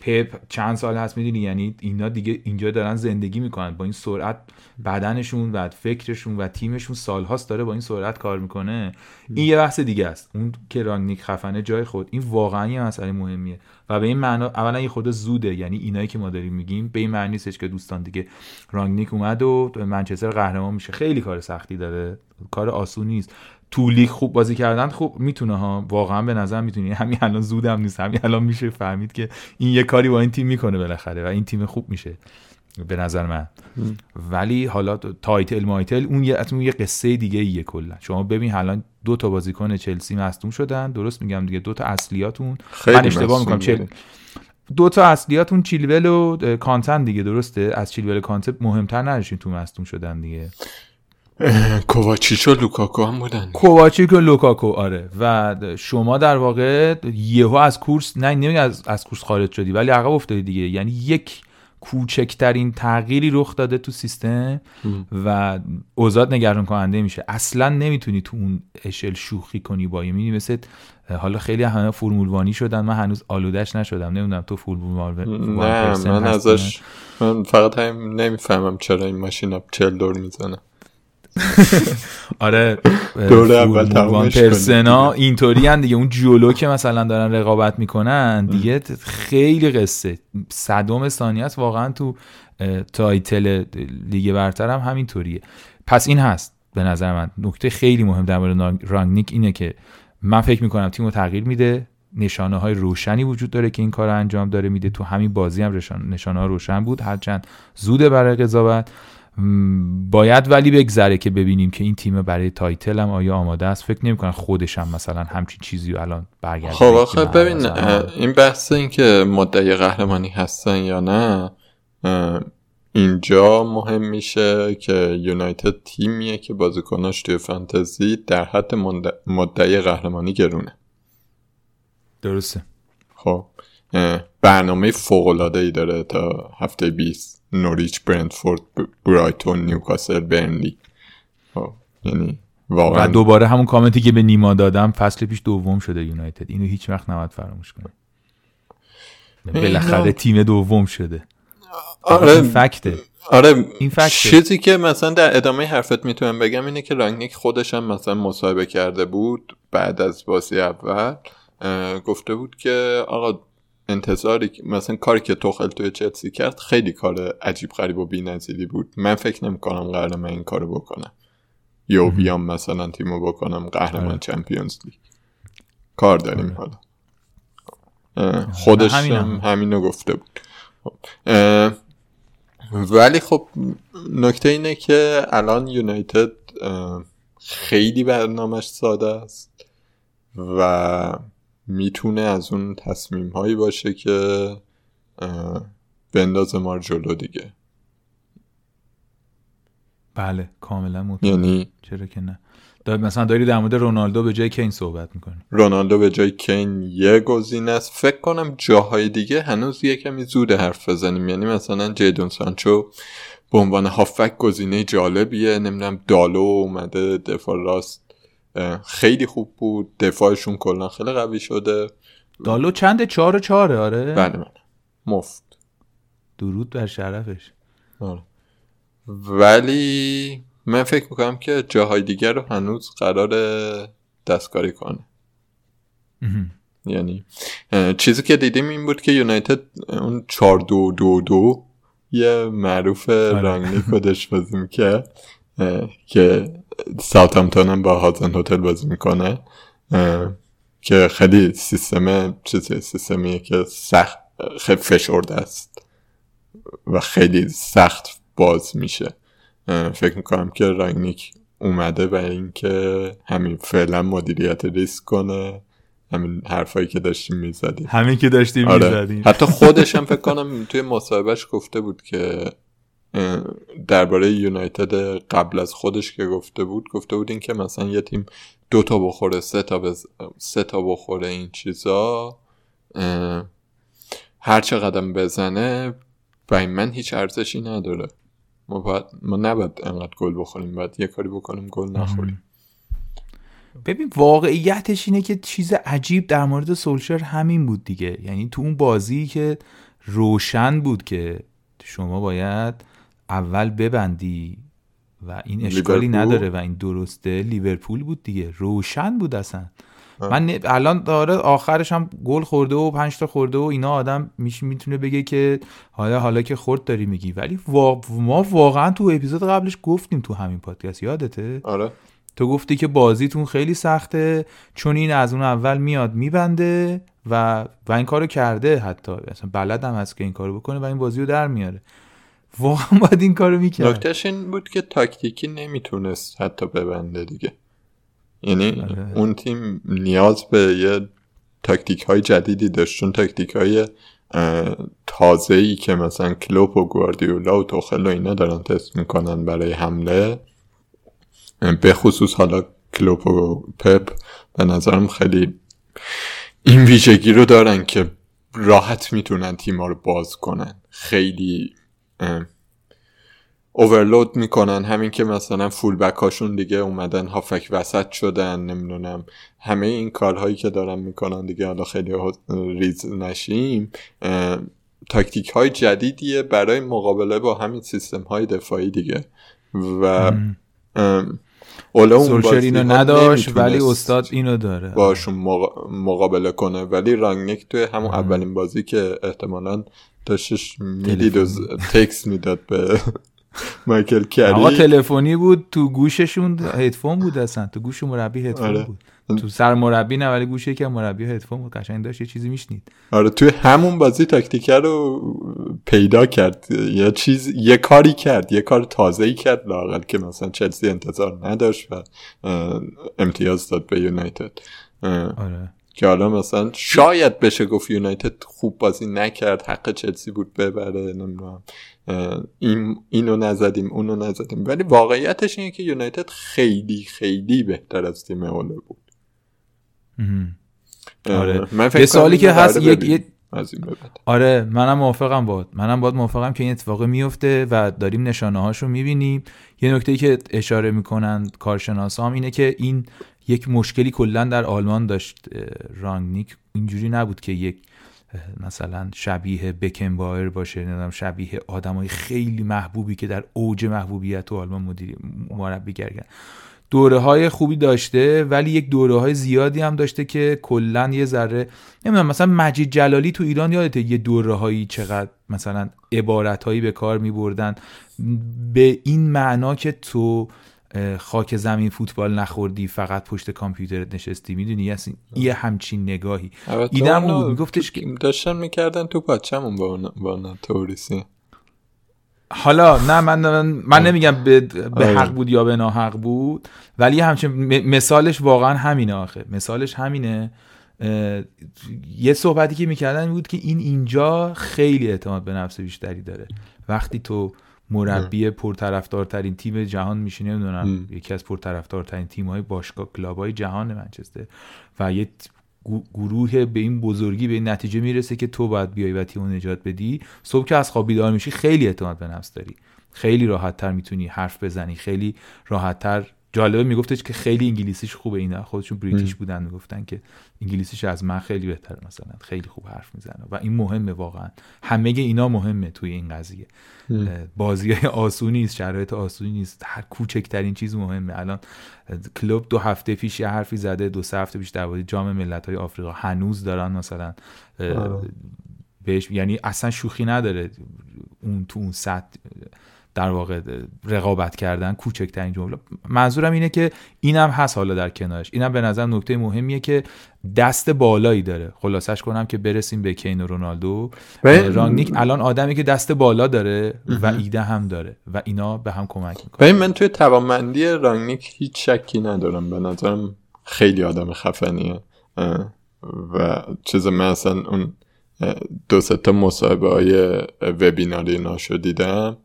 پپ چند سال هست، میدونی یعنی اینا دیگه اینجا دارن زندگی میکنن با این سرعت. بدنشون و فکرشون و تیمشون سالهاست داره با این سرعت کار میکنه. این یه بحث دیگه است، اون که رانگنیک خفنه جای خود، این واقعا یه مسئله مهمیه و به این معنا اولا یه خود زوده. یعنی اینایی که ما داریم میگیم به این معنی نیستش که دوستان دیگه رانگنیک اومد و منچستر قهرمان میشه. خیلی کار سختی داره، کار آسونی نیست. تو لیگ خوب بازی کردن خوب میتونه ها، واقعا به نظر میتونه. همین الان زود هم نیست، همین الان میشه فهمید که این یه کاری با این تیم میکنه بالاخره و این تیم خوب میشه به نظر من. ولی حالا تایتل مایتل اون یه قصه دیگه ایه. کلا شما ببین الان 2 تا بازیکن چلسی مصدوم شدن، درست میگم دیگه؟ 2 تا اصلیاتون، من اشتباه میکنم، 2 تا اصلیاتون چیلول و کانتن دیگه، درسته؟ از چیلول کانت مهمتر نداشتین تو مصدوم شدن دیگه. کوواچیچ و لوکاکو هم بودن. کوواچیچ و لوکاکو آره. و شما در واقع یهو از کورس، نه نمیگم از کورس خارج شدی، ولی عقب افتادی دیگه. یعنی یک کوچکترین تغییری رخ داده تو سیستم و اوضاع نگران کننده میشه. اصلا نمیتونی تو اون اشل شوخی کنی با یمینی. مثلا حالا خیلی همه فرمولوانی شدن، من هنوز آلودش نشدم. نمیدونم تو فرمولوان پرسن هستی؟ من فقط هم نمیفهمم چرا این ماشینا 40 دور میزنه. آره دوره اول تمامش پرسنا اینطوری ان دیگه. اون جلو که مثلا دارن رقابت میکنن دیگه، خیلی قصه 100 ثانیه است واقعا. تو تایتل لیگ برتر هم همینطوریه. پس این هست به نظر من نکته خیلی مهم در مورد رانگنیک، اینه که من فکر میکنم تیمو تغییر میده. نشانه های روشنی وجود داره که این کار انجام داره میده. تو همین بازی هم نشانه ها روشن بود، هرچند زوده برای قضاوت. باید ولی بگذره که ببینیم که این تیم برای تایتل هم آیا آماده است. فکر نمی‌کنن خودش هم مثلا همچین چیزی رو الان برگردونه. خب آخه ببین این بحث این که مدعی قهرمانی هستن یا نه اینجا مهم میشه که یونایتد تیمیه که بازیکناش توی فانتزی در حد مدعی قهرمانی گرونه. درسته. خب برنامه فوق‌العاده‌ای داره تا هفته 20 نوریچ، برنتفورد، برایتون، نیوکاسل، برنلی. یعنی واقعا دوباره همون کامنتی که به نیما دادم، فصل پیش دوم شده یونایتد. اینو هیچ وقت نباید فراموش کنه. بالاخره تیم دوم شده. آره این فکته. آره این فکته. چیزی که مثلا در ادامه حرفت میتونم بگم اینه که رانگنیک خودش هم مثلا مصاحبه کرده بود بعد از بازی اول، گفته بود که آقا انتظاری مثلا کاری که توخل توی چلسی کرد خیلی کار عجیب غریب و بی‌نظیری بود، من فکر نمی‌کنم قهرمان این کارو بکنم یا بیام مثلا تیمو بکنم قهرمان چمپیونز لیگ. کار داریم حالا. خودش هم همینو گفته بود. ولی خب نکته اینه که الان یونایتد خیلی برنامه‌اش ساده است و میتونه از اون تصمیم هایی باشه که بندازه ما جلو دیگه. بله کاملا مطمئن. یعنی چرا که نه. مثلا داری در مورد رونالدو به جای کین صحبت میکنی. رونالدو به جای کین یه گزینه است. فکر کنم جاهای دیگه هنوز یه کمی زوده حرف بزنیم. یعنی مثلا جیدون سانچو به عنوان هافک گزینه جالبیه. نمیدونم دالو اومده دفاع راست خیلی خوب بود، دفاعشون کلا خیلی قوی شده. دالو چنده؟ 4-4. آره بله بله مفت، درود بر شرفش. آره. ولی من فکر میکنم که جاهای دیگر رو هنوز قرار دستکاری کنه. یعنی چیزی که دیدیم این بود که یونایتد اون 4-2-2-2 یه معروف رانگنیک خودش بازی میکرد که ساوتهمپتون هم با هازن هتل بازی میکنه که خیلی سیستمیه که سخت خیلی فشرده است و خیلی سخت باز میشه. فکر میکنم که رانگنیک اومده و اینکه همین فعلا مدیریت ریسک کنه، همین حرفایی که داشتیم میزدیم آره. حتی خودش هم فکر کنم توی مصاحبهش گفته بود که درباره یونایتد قبل از خودش که گفته بود این که مثلا یه تیم 2 بخوره 3 بخوره این چیزا هر چه قدم بزنه برای من هیچ ارزشی نداره. ما نباید انقدر گل بخوریم، باید یه کاری بکنیم گل نخوریم. ببین واقعیتش اینه که چیز عجیب در مورد سولشر همین بود دیگه. یعنی تو اون بازی که روشن بود که شما باید اول ببندی و این اشکالی نداره و این درسته، لیورپول بود دیگه، روشن بود اصلا. من الان داره آخرش هم گل خورده و 5 خورده و اینا، آدم میتونه بگه که حالا که خورد داری میگی، ولی ما واقعا تو اپیزود قبلش گفتیم تو همین پادکست، یادته؟ آره. تو گفتی که بازیتون خیلی سخته چون این از اون اول میاد میبنده و این کارو کرده، حتی اصلا بلد هم هست که این کارو بکنه و این بازی رو در میاره. واقعا باید این کارو میکرد. نکتهش این بود که تاکتیکی نمیتونست حتی ببنده دیگه. یعنی بله. اون تیم نیاز به یه تاکتیک های جدیدی داشت، چون تاکتیک های تازه‌ای که مثلا کلوپ و گواردیولا و توخل و اینا دارن تست میکنن برای حمله، به خصوص حالا کلوپ و پپ به نظرم خیلی این ویژگی رو دارن که راحت میتونن تیما رو باز کنن، خیلی اوورلود میکنن. همین که مثلا فول بک هاشون دیگه اومدن هافک وسط شدن، نمیدونم همه این کارهایی که دارن میکنن دیگه. حالا خیلی ریز نشیم، تاکتیک های جدیدیه برای مقابله با همین سیستم های دفاعی دیگه و سولشر اینو نداشت ولی استاد اینو داره باشون مقابله کنه. ولی رانگنیک توی همون اولین بازی که احتمالاً داشتش میدید و تکست میداد به مایکل کری، اما تلفنی بود تو گوششون، هدفون بود اصلا تو گوش مربی هدفون آره. بود تو سر مربی نه ولی گوشه که مربی هدفون بود، قشنگ داشت یه چیزی میشنید. آره توی همون بازی تاکتیکه رو پیدا کرد، یه چیز، یه کاری کرد، یه کار تازه‌ای کرد لااقل که مثلا چلسی انتظار نداشت و امتیاز داد به یونایتد. آره. که حالا مثلا شاید بشه گفت یونایتد خوب بازی نکرد، حق چلسی بود ببره، نمیدونم اینو نزدیم اونو نزدیم، ولی واقعیتش اینه که یونایتد خیلی خیلی بهتر از تیم اوله بود. آره. من فکر سوالی که هست آره منم موافقم باهات، که این اتفاق میفته و داریم نشانه هاشو میبینیم. یه نکته‌ای که اشاره میکنن کارشناسام اینه که این یک مشکلی کلا در آلمان داشت رانگنیک، اینجوری نبود که یک مثلا شبیه بکنبایر باشه، نمیدونم شبیه آدمای خیلی محبوبی که در اوج محبوبیت تو آلمان مدیر مربی گردن. دوره‌های خوبی داشته ولی یک دوره‌های زیادی هم داشته که کلا یه ذره نمیدونم، مثلا مجید جلالی تو ایران یادته یه دوره‌هایی چقدر مثلا عبارت‌هایی به کار می‌بردن به این معنا که تو خاک زمین فوتبال نخوردی، فقط پشت کامپیوترت نشستی، میدونی اصلا یه همچین نگاهی ایدم بود. میگفتش که داشتن میکردن تو پاچمون با توریسی. حالا نه من نمیگم به حق بود یا به ناحق بود، ولی همچین مثالش واقعا همینه. آخه مثالش همینه. یه صحبتی که میکردن بود که اینجا خیلی اعتماد به نفس بیشتری داره وقتی تو مربی پرطرفدارترین تیم جهان میشینه، نمیدونم یکی از پرطرفدارترین تیم‌های باشگاه کلاب‌های جهان منچستر و یه گروه به این بزرگی به این نتیجه میرسه که تو باید بیای و تیمو نجات بدی. صبح که از خواب بیدار میشی خیلی اعتماد به نفس داری، خیلی راحت‌تر میتونی حرف بزنی، خیلی راحت‌تر. جالبه میگفتش که خیلی انگلیسیش خوبه، اینا خودشون بریتیش بودن میگفتن که انگلیسیش از من خیلی بهتره، مثلا خیلی خوب حرف میزنه و این مهمه واقعا. همه اینا مهمه توی این قضیه. بازیای آسونی نیست، شرایط آسونی نیست، هر کوچکترین چیز مهمه. الان کلوب 2 هفته پیش یه حرفی زده، 2 هفته پیش در مورد جام ملت‌های آفریقا هنوز دارن مثلا بهش، یعنی اصلا شوخی نداره اون تو اون سطح در واقع رقابت کردن، کوچکترین جمله. منظورم اینه که اینم هست حالا در کنارش، اینم به نظر نکته مهمیه که دست بالایی داره. خلاصش کنم که برسیم به کین و رونالدو. رانگنیک الان آدمی که دست بالا داره و ایده هم داره و اینا به هم کمک میکنه. من توی توانمندی رانگنیک هیچ شکی ندارم، به نظرم خیلی آدم خفنیه و چیز من اصلا اون 2-3 مصاحبه های وبیناری ناشو دیدم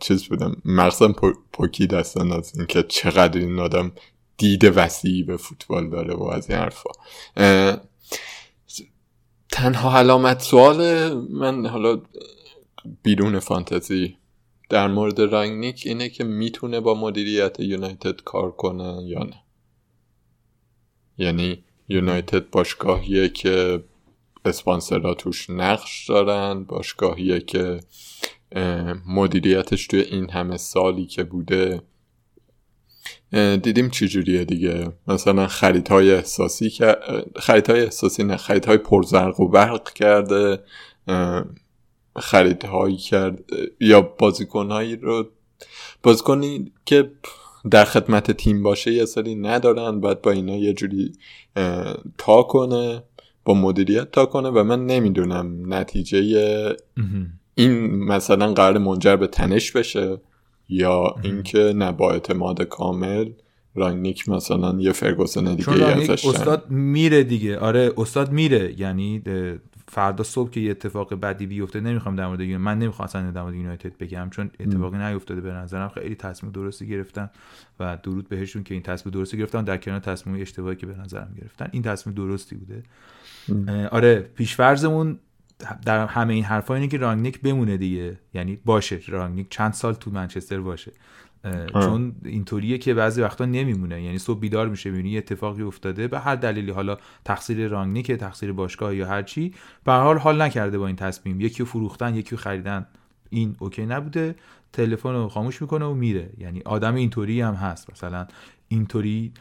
چیز بودم، مغزم پوکید هستن از این که چقدر این آدم دید وسیعی به فوتبال داره و از این حرفا. تنها علامت سوال من حالا بیرون فانتزی در مورد رانگنیک اینه که میتونه با مدیریت یونایتد کار کنه یا نه. یعنی یونایتد باشگاهیه که اسپانسرها توش نقش دارن، باشگاهیه که مدیریتش توی این همه سالی که بوده دیدیم چی جوریه دیگه. مثلا خریدهای پرزرق و برق کرده، خریدهایی کرد یا بازیکنی که در خدمت تیم باشه یه سری ندارن، باید با اینا یه جوری تا کنه، با مدیریت تا کنه و من نمیدونم نتیجه این مثلا قرار منجر به تنش بشه یا اینکه نه با اعتماد کامل رانگنیک مثلا یه فرگوسن دیگه ازش استاد میره دیگه. آره استاد میره، یعنی فردا صبح که یه اتفاق بدی بیفته. نمیخوام در مورد من نمیخوام اصلا در مورد یونایتد بگم چون اتفاقی نیفتاده، به نظرم خیلی تصمیم درستی گرفتن و درود بهشون که این تصمیم درستی گرفتن در کنار تصمیم اشتباهی که به نظرم گرفتن. این تصمیم درستی بوده. آره پیش‌فرضمون در همه این حرفا اینه که رانگنیک بمونه دیگه، یعنی باشه رانگنیک چند سال تو منچستر باشه چون اینطوریه که بعضی وقتا نمیمونه. یعنی صبح بیدار میشه میبینی یه اتفاقی افتاده، به هر دلیلی، حالا تقصیر رانگنیک، تقصیر باشگاه یا هر چی، به هر حال نکرده با این تصمیم، یکی فروختن یکی خریدن، این اوکی نبوده، تلفن رو خاموش میکنه و میره. یعنی آدم اینطوری هم هست، مثلا اینطوری.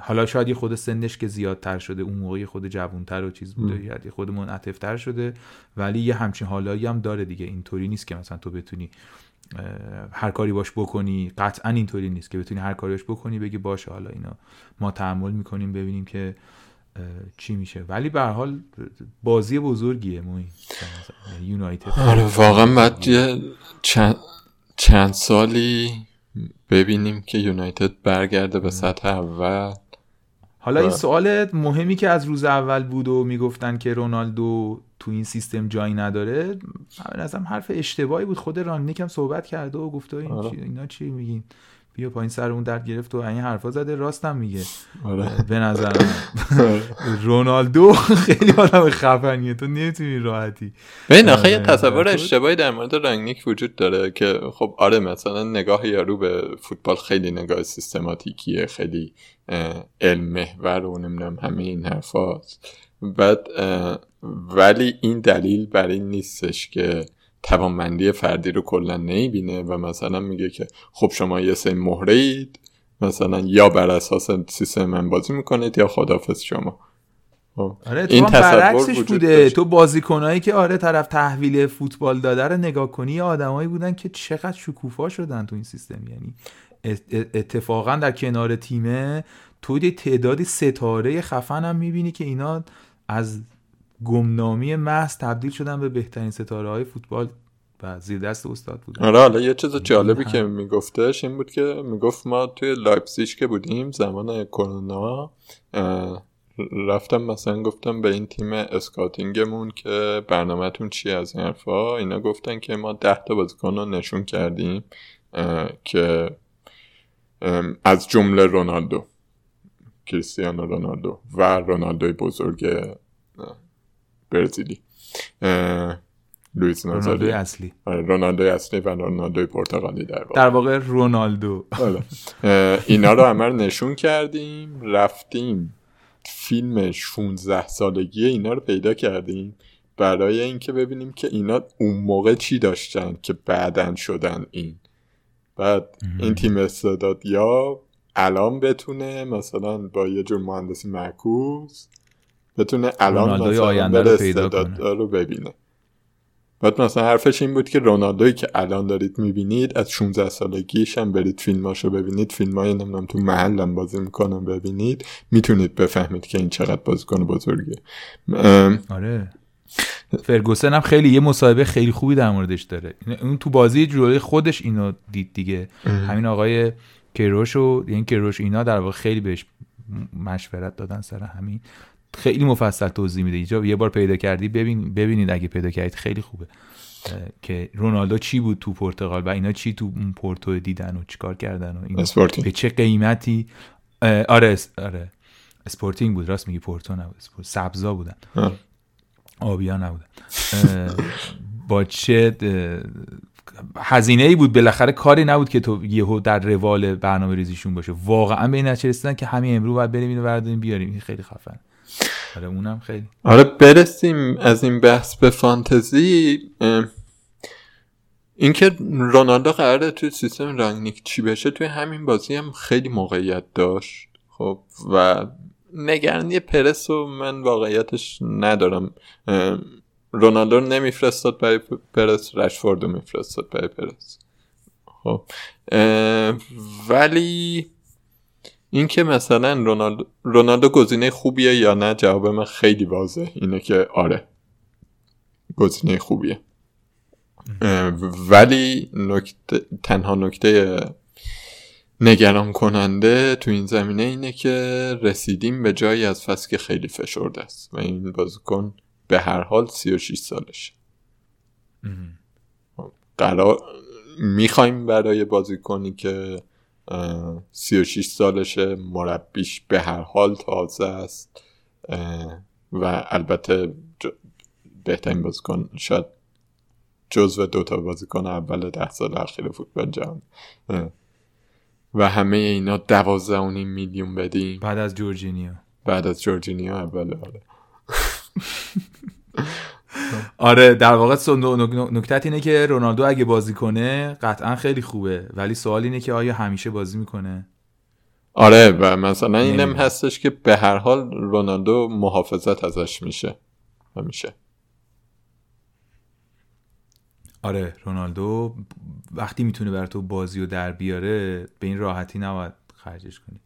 حالا شاید خود سنش که زیادتر شده، اون موقع خود جوانتر و چیز بوده، یعنی خود منعطف‌تر شده، ولی یه همچین حالایی هم داره دیگه. اینطوری نیست که مثلا تو بتونی هر کاری باش بکنی، قطعا اینطوری نیست که بتونی هر کاری باش بکنی بگی باشه حالا اینا ما تحمل میکنیم ببینیم که چی میشه. ولی به هر حال بازی بزرگیه موی یونایتد. آره واقعا بعد چند سالی ببینیم که یونایتد برگرده به سطح اول. حالا این سوال مهمی که از روز اول بود و میگفتن که رونالدو تو این سیستم جایی نداره، من اصلا حرف اشتباهی بود. خود رانگنیک هم صحبت کرده و گفته اینا چی میگین، بیا پایین سرمون درد گرفت و این حرفا زده. راستم میگه به نظر من رونالدو خیلی آدم خفنیه، تو نمیتونی راحتی ببین. آخه یه تصور اشتباهی در مورد رانگنیک وجود داره که خب آره مثلا نگاه یارو به فوتبال خیلی نگاه سیستماتیکیه، خیلی علم محور و نمیدونم همه این حرفاست. بعد ولی این دلیل برای این نیستش که توانمندی فردی رو کلا نمیبینه و مثلا میگه که خب شما یه سری مهره اید، مثلا یا بر اساس سیستم من بازی میکنید یا خداحافظ شما. آره این تصور وجود داشت. تو بازیکنایی که آره طرف تحویل فوتبال داده رو نگاه کنی، آدمایی بودن که چقدر شکوفا شدن تو این سیستم. یعنی اتفاقا در کنار تیمه تو یه تعدادی ستاره خفن هم میبینی که اینا از گمنامی محض تبدیل شدن به بهترین ستاره های فوتبال و زیر دست استاد بودن. آره حالا یه چیز جالبی که میگفتش این بود که میگفت ما توی لایپزیگ که بودیم زمان کرونا، رفتم مثلا گفتم به این تیم اسکاتینگمون که برنامه‌تون چی از این حرفا، اینا گفتن که ما 10 بازیکن رو نشون کردیم که از جمله رونالدو، کریستیانو رونالدو و رونالدوی بزرگ برزیلی، لوئیس رونالدوی اصلی، رونالدوی اصلی و رونالدوی پرتغالی در واقع رونالدو. اینا رو همه نشون کردیم، رفتیم فیلم 16 سالگی اینا رو پیدا کردیم برای اینکه ببینیم که اینا اون موقع چی داشتن که بعدن شدن این. بعد این تیم استعداد یا الان بتونه مثلا با یه جور مهندسی معکوس بتونه الان مثلا بره استعدادها رو ببینه. بعد مثلا حرفش این بود که رونالدوی که الان دارید میبینید از 16 سالگیش هم برید فیلماشو ببینید، فیلمای نمیدونم تو محلم بازی میکنم ببینید، میتونید بفهمید که این چقدر بازیکن بزرگه. آره فرگوسن هم خیلی یه مصاحبه خیلی خوبی در موردش داره. اون تو بازی جلوی خودش اینو دید دیگه. همین آقای کیروش و این کیروش اینا در واقع خیلی بهش مشورت دادن سر همین، خیلی مفصل توضیح میده. اینجا یه بار پیدا کردی ببینید اگه پیدا کردید خیلی خوبه که رونالدو چی بود تو پرتغال و اینا چی تو پورتو دیدن و چیکار کردن و اینا به چه قیمتی. آره اسپورتینگ بود، راست میگی پورتو نبود، سبزا بودن آبیا نبودن. با چه هزینه‌ای بود بالاخره، کاری نبود که تو یهو در روال برنامه‌ریزیشون باشه. واقعا به این نچرسیدن که همین امروز بعد بریم اینو برداریم بیاریم. این خیلی خفن. آره اونم خیلی. آره برسیم از این بحث به فانتزی. اینکه رونالدو قراره توی سیستم رانگنیک چی بشه، توی همین بازی هم خیلی موقعیت داشت. خب و نگرانی پرس و من واقعیتش ندارم. رونالدو نمیفرستاد برای پرس، رشفوردو میفرستاد برای پرس. خب ولی این که مثلا رونالدو گزینه خوبیه یا نه، جواب من خیلی واضحه اینه که آره گزینه خوبیه. ولی تنها نکته نگران کننده تو این زمینه اینه که رسیدیم به جایی از فصل که خیلی فشرده است و این بازیکن به هر حال 36 سالشه. قرار میخوایم برای بازیکنی که 36 سالشه، مربیش به هر حال تازه است و البته بهترین بازیکن، شاید جزو 2 بازیکن اول 10 سال اخیر فوتبال جهان و همه اینا 12.5 میلیون بدیم بعد از جورجینیو اول. آره در واقع نکته اینه که رونالدو اگه بازی کنه قطعا خیلی خوبه، ولی سوال اینه که آیا همیشه بازی میکنه. آره و مثلا اینم هستش که به هر حال رونالدو محافظت ازش میشه همیشه. آره رونالدو وقتی میتونه برای تو بازی رو در بیاره به این راحتی نباید خرجش کنی.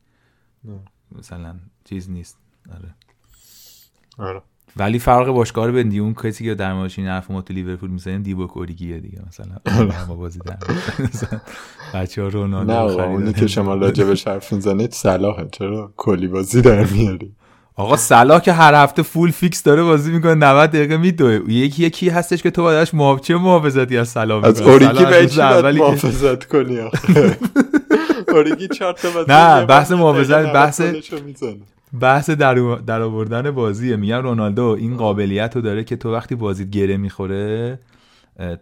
مثلا چیز نیست. آره آره. ولی فرق باشگاه رو بندی اون کسی که در موردش این حرف ما تو لیورپول می‌زنیم دیبوک اوریگیه دیگه مثلا ما بازی در بچه‌ها رونالدو خریدن. اونی که شما راجبش حرف می‌زنید صلاحه، چرا کلی بازی در میاری؟ آقا صلاح که هر هفته فول فیکس داره بازی میکنه 90 دقیقه میدوه. یکی هستش که تو بعدش محافظه محافظتی از صلاح میکنه. از اوریگی به چی محافظت کنی آخه؟ اوریگی 4 تا بازی نه بحث محافظت بحث در آوردن بازیه. میگم رونالدو این قابلیت رو داره که تو وقتی بازیت گره میخوره،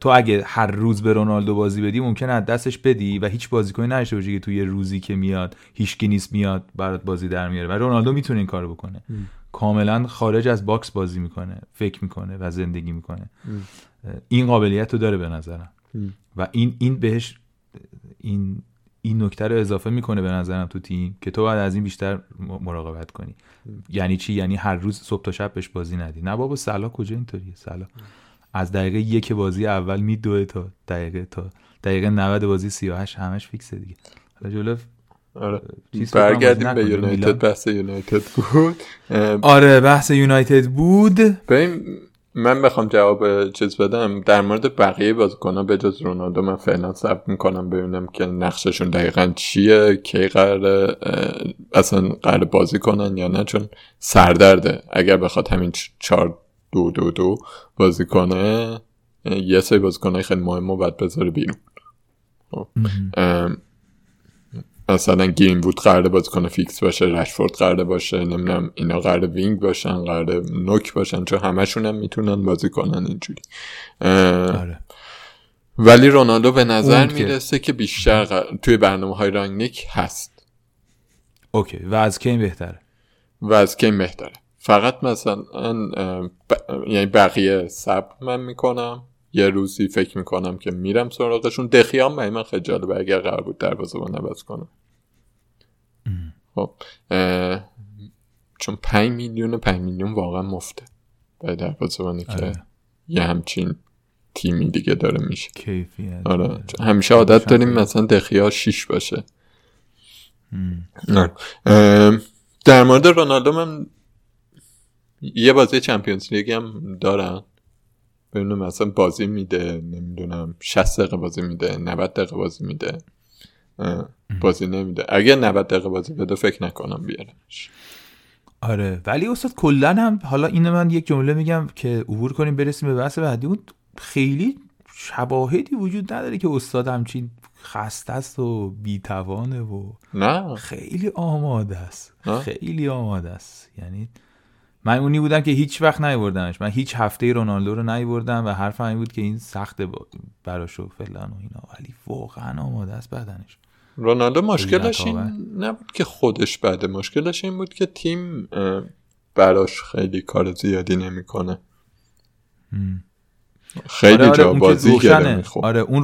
تو اگه هر روز به رونالدو بازی بدی ممکنه از دستش بدی و هیچ بازیکنی نشه بشه که توی یه روزی که میاد هیچکی نیست میاد برات بازی در میاره. و رونالدو میتونه این کارو بکنه. کاملا خارج از باکس بازی میکنه، فکر میکنه و زندگی میکنه. این قابلیت رو داره به نظرم. و این بهش این نکته رو اضافه میکنه به نظرم تو تیم که تو بعد از این بیشتر مراقبت کنی. یعنی چی؟ یعنی هر روز صبح تا شب بهش بازی ندی. نه بابا سلا کجا اینطوریه؟ سلا از دقیقه 1 بازی اول میدوه تا دقیقه 90 بازی 38 همش فیکسه دیگه. حالا جلو برگردیم به یونایتد. بحث یونایتد بود. آره بحث یونایتد بود. من بخوام جواب چیز بدم در مورد بقیه بازیکن‌ها به جز رونالدو، من فعلا صبر میکنم ببینم که نقششون دقیقاً چیه، کی قراره اصلا قراره بازی کنن یا نه، چون سردرده اگر بخواد همین 4-2-2-2 بازی کنه یه سری بازیکن‌های خیلی مهم رو بعد بذاره بیرون. مثلا گرین وود قراره بازیکن فیکس باشه، رشفورد قراره باشه، نمیدونم اینا قراره وینگ باشن، قراره نوک باشن، چون همشون هم میتونن بازی کنن اینجوری. آره. ولی رونالدو به نظر میرسه که بیشتر توی برنامه‌های رانگنیک هست. اوکی و از کین بهتره. فقط مثلا یعنی بقیه صبر من میکنم، یه روزی فکر میکنم که میرم سراغشون. دخیام برای من خیلی جالبه اگر قرار بود دروازه‌بان عوض کنم. خب چون 5 میلیون واقعا مفته برای دروازه‌بانی که یه همچین تیمی دیگه داره میشه کیفیت. آره همیشه عادت داریم مثلا دخیا 6 باشه. در مورد رونالدو من یه بازی چمپیونز لیگ هم دارن، ببینم مثلا بازی میده نمیدونم 60 دقیقه بازی میده 90 دقیقه بازی میده بازی نمیده. اگه 90 دقیقه بازی بده فکر نکنم بیارمش. آره ولی استاد کلا هم حالا اینو من یک جمله میگم که عبور کنیم برسیم به بحث بعدی. اون خیلی شواهدی وجود نداره که استاد همچین خسته است و بی‌توانه و نه خیلی آماده است. یعنی من اونی بودم که هیچ وقت نیاوردمش. من هیچ هفته رونالدو رو نیاوردم و حرف همین بود که این سخته براشو فلان و اینا، ولی واقعا آماده است بدنش. رونالدو مشکلش این نبود که خودش بده، مشکلش این بود که تیم براش خیلی کار زیادی نمیکنه. خیلی جا بازی گرم. آره اون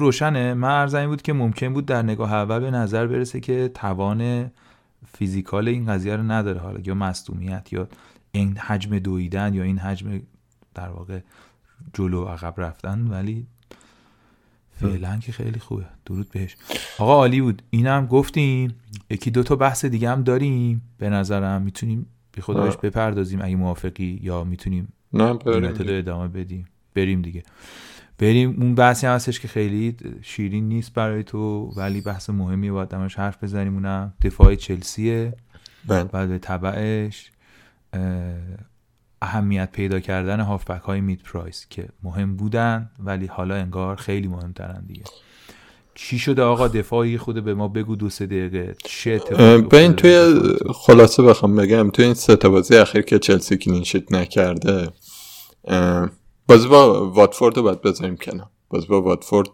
روشنه. من عرض این بود که ممکن بود در نگاه اول به نظر برسه که توان فیزیکال این قضیه رو نداره، حالا یا مصدومیت یا این حجم دویدن یا این حجم در واقع جلو عقب رفتن، ولی فعلا که خیلی خوبه. درود بهش. آقا عالی بود. اینم گفتیم. یکی دو تا بحث دیگه هم داریم به نظرم میتونیم بی خود بهش بپردازیم اگه موافقی، یا میتونیم متد ادامه بدیم. بریم دیگه. بریم. اون بحثی هم هستش که خیلی شیرین نیست برای تو ولی بحث مهمیه، باید دمش حرف بزنیم. اونم دفاع چلسیه بعد به تبعش اهمیت پیدا کردن هافبک های مید پرایس که مهم بودن ولی حالا انگار خیلی مهمترن دیگه. چی شده آقا دفاعی خود به ما بگو 2-3 دقیقه چه ببین توی خلاصه بخوام بگم توی این 3 تا بازی اخیر که چلسی کلین شیت نکرده، بازی با واتفورد رو باید بذاریم کنار. بازی با واتفورد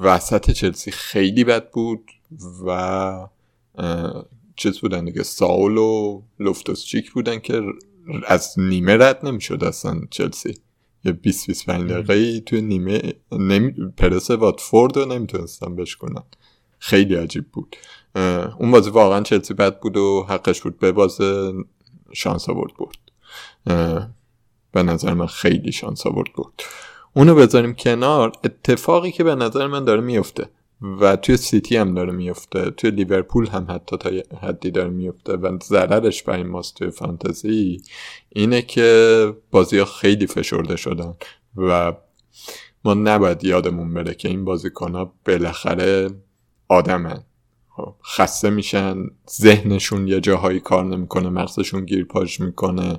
وسط چلسی خیلی بد بود و چیز بودن دیگه، ساول و لوفتوس چیک بودن که از نیمه رد نمیشد اصلا چلسی. یه 20-25 دقیقه توی نیمه پرس واتفورد رو نمیتونستن بشکنن. خیلی عجیب بود اون بازی. واقعا چلسی بد بود و حقش بود به بازه. شانس آورد بود به نظر من، خیلی شانس آورد بود. اونو بذاریم کنار. اتفاقی که به نظر من داره میفته و توی سیتی هم داره میفته، توی لیورپول هم حتی تا حدی داره میفته و ضررش برای ماست توی فانتزی اینه که بازی ها خیلی فشرده شدن و ما نباید یادمون بره که این بازیکن ها بالاخره آدمن، خسته میشن، ذهنشون یه جاهایی کار نمیکنه، مغزشون گیرپاش میکنه.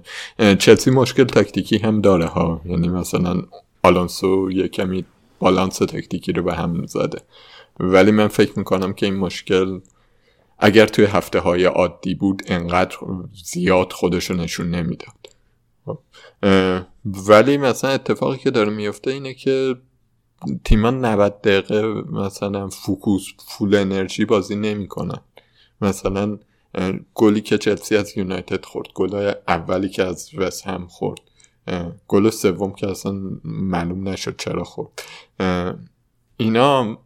چلسی مشکل تکتیکی هم داره ها، یعنی مثلا آلونسو یه کمی بالانس تکتیکی رو به هم زده، ولی من فکر میکنم که این مشکل اگر توی هفته های عادی بود انقدر زیاد خودشو نشون نمیداد. ولی مثلا اتفاقی که داره میفته اینه که تیمان 90 دقیقه مثلا فوکوس فول انرژی بازی نمی کنن. مثلا گلی که چلسی از یونایتد خورد، گل اولی که از وست هم خورد، گل سوم که اصلا معلوم نشد چرا خورد، اینا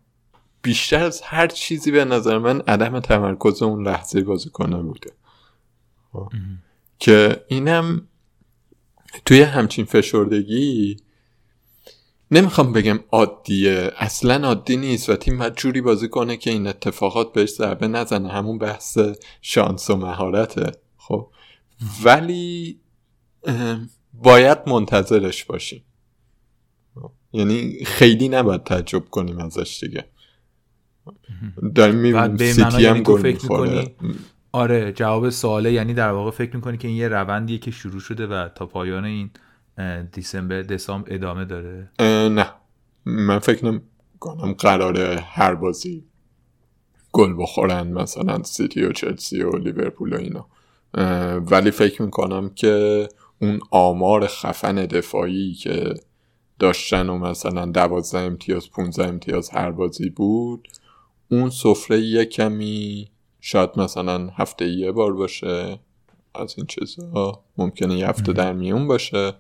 بیشتر از هر چیزی به نظر من عدم تمرکز اون لحظه بازیکن‌ها بوده که اینم توی همچین فشردگی نمیخوام بگم عادیه، اصلا عادی نیست و تیم باید جوری بازی کنه که این اتفاقات بهش ضربه نزنه. همون بحث شانس و مهارته خب، ولی باید منتظرش باشیم، یعنی خیلی نباید تعجب کنیم ازش دیگه. داریم میبینیم سیتی هم گل میخوره. آره جواب سواله، یعنی در واقع فکر میکنی که این یه روندیه که شروع شده و تا پایان این دسامبر ادامه داره؟ نه من فکر نمی‌کنم قراره هر بازی گل بخورن مثلا سیتی و چلسی و لیورپول و اینا، ولی فکر میکنم که اون آمار خفن دفاعی که داشتن و مثلا 12 امتیاز 15 امتیاز هر بازی بود، اون سفره یه کمی شاید مثلا هفته یه بار باشه از این چیزها، ممکنه یه هفته در میون باشه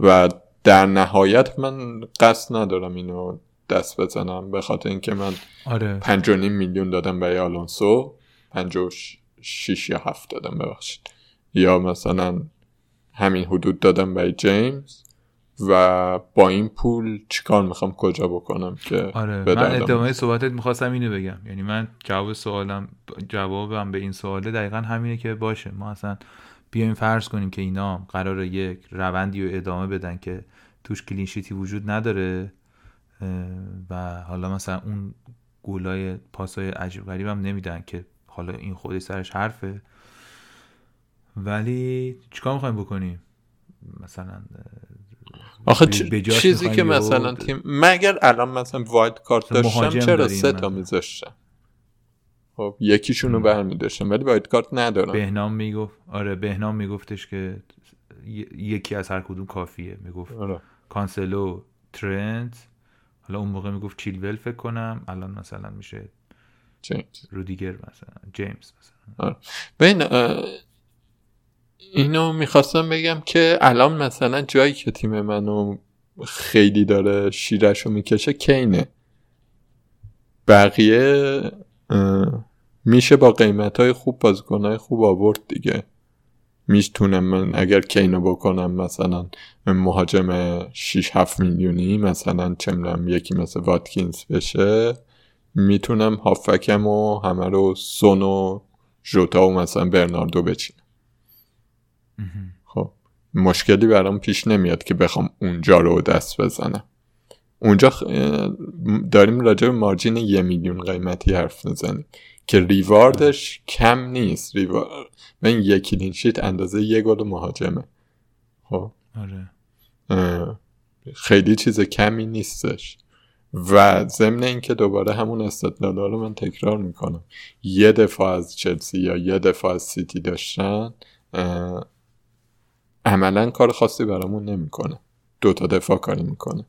و در نهایت من قصد ندارم اینو دست بزنم به خاطر اینکه من 5.5 میلیون دادم برای آلونسو، 5.6 یا 7 دادم ببخشید، یا مثلا همین حدود دادم برای جیمز و با این پول چیکار میخوام کجا بکنم که من ادامه صحبتت میخواستم اینو بگم، یعنی من جوابم به این سواله دقیقا همینه که باشه ما اصلا بیایم فرض کنیم که اینا قراره یک روندی رو ادامه بدن که توش کلینشیتی وجود نداره و حالا مثلا اون گولای پاسای عجیب غریب هم نمیدن که حالا این خودی سرش حرفه، ولی چیکار میخوایم بکنیم مثلا آخه چیزی که مثلا تیم مگر الان مثلا وایلد کارت داشتم چرا 3 تا میذاشتم؟ خب یکیشونو برمی‌داشتم ولی وایلد کارت ندارم. بهنام میگفتش که یکی از هر کدوم کافیه، میگفت کانسلو، ترنت، حالا اون موقع میگفت چیلول فکر کنم، الان مثلا میشه جیمز رودیگر مثلا جیمز مثلا. ببین اینو میخواستم بگم که الان مثلا جایی که تیم منو خیلی داره شیرشو میکشه کینه، بقیه میشه با قیمتهای خوب بازیکنهای خوب آورد دیگه. میتونم من اگر کینو بکنم مثلا مهاجم 6-7 میلیونی مثلا چمرم یکی مثل واتکینز بشه، میتونم هافکم و همه رو سون و جوتا و مثلا برناردو بچینم. خب مشکلی برام پیش نمیاد که بخوام اونجا رو دست بزنم. اونجا داریم راجع به مارجین 1 میلیون قیمتی حرف میزنیم که ریواردش کم نیست. من یک کلین شیت اندازه 1 گل مهاجمه. خب آره خیلی چیز کمی نیستش و ضمن این که دوباره همون استدلالا رو من تکرار میکنم، یه دفاع از چلسی یا یه دفاع از سیتی داشتن عملا کار خاصی برامون نمیکنه، 2 تا دفاع کاری میکنه.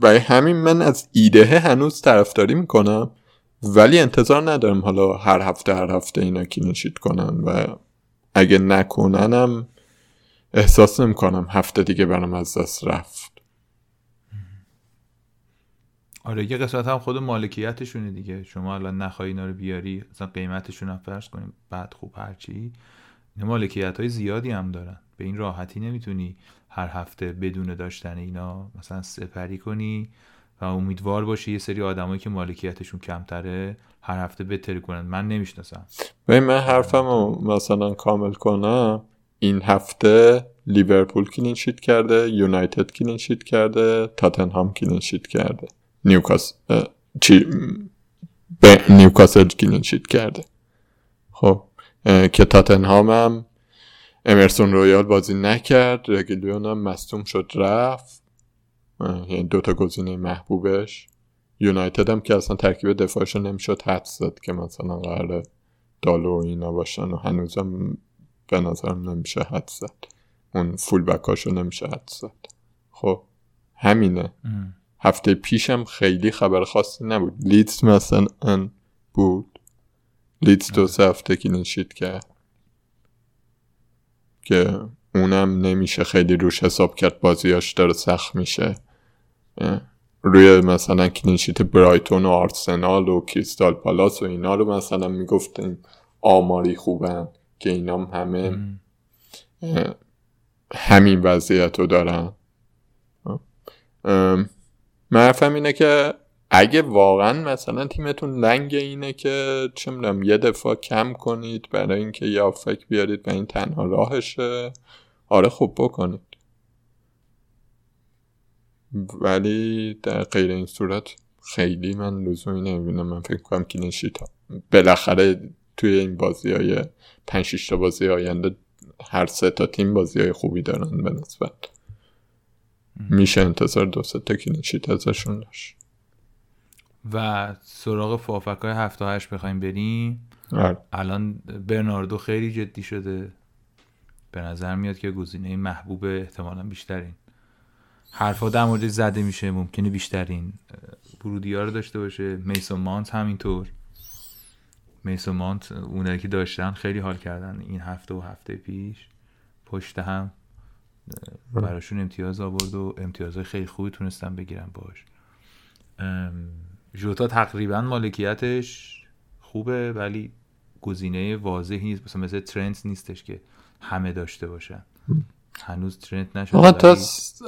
برای همین من از ایده هنوز طرفداری میکنم، ولی انتظار ندارم حالا هر هفته اینا کلینشیت کنن و اگه نکننم احساس نمیکنم هفته دیگه برام از دست رفت. آره یه قسمت هم خود مالکیتشونه دیگه، شما الان نخواهی اینا رو بیاری مثلا قیمتشون هم فرض کنیم بعد خوب هرچی، مالکیت های زیادی هم دارن به این راحتی نمیتونی هر هفته بدون داشتن اینا مثلا سپری کنی و امیدوار باشی یه سری آدمایی که مالکیتشون کمتره هر هفته بهتر کنن. من نمیشناسم. ببین من حرفمو مثلا کامل کنم، این هفته لیورپول کلین شیت کرده، یونایتد کلین شیت کرده، تاتنهام کلین شیت کرده، نیوکاسل کلین شیت کرده. خب که تاتنهام هم امرسون رویال بازی نکرد، رگیلیون هم مصدوم شد رفت، یعنی دوتا گزینه محبوبش. یونایتد هم که اصلا ترکیب دفاعشو نمیشد حدس زد که مثلا قراره دالو اینا باشن و هنوزم به نظرم نمیشه حدس زد، اون فول بکاشو نمیشه حدس زد. خب همینه. هفته پیشم خیلی خبر خاصی نبود. لیدز مثلا بود، لیدز 2 هفته کلین شیت کرد که اونم نمیشه خیلی روش حساب کرد، بازیاش داره سخت میشه. روی مثلا کلین شیت برایتون و آرسنال و کریستال پالاس و اینا رو مثلا میگفتیم آماری خوبن که اینا همه همین وضعیت رو دارن. معرفم اینه که اگه واقعا مثلا تیمتون لنگ اینه که چه میدونم یه دفعه کم کنید برای اینکه یه آفک بیارید و این تنها راهشه، آره خوب بکنید، ولی در غیر این صورت خیلی من لزومی نمیبینم. من فکر کنم کلین شیت ها بالاخره توی این بازی های 5-6 تا بازی آینده هر 3 تا تیم بازی های خوبی دارن، به نسبت میشه انتظار 2-3 تا کلین شیت ازشون داشت. و سراغ فافکای 7-8 بخوایم بریم، الان برناردو خیلی جدی شده، به نظر میاد که گزینه محبوب احتمالاً بیشترین حرفا در مورد زده میشه، ممکنه بیشترین ورودی‌ها رو داشته باشه. میسون مانت همینطور، میسون مانت اونایی که داشتن خیلی حال کردن این هفته و هفته پیش، پشت هم براشون امتیاز آورد و امتیازهای خیلی خوبی تونستن بگیرن باش. جوتا تقریبا مالکیتش خوبه ولی گزینه واضحی نیست، مثلا ترنت نیستش که همه داشته باشن، هنوز ترنت نشده. ما تا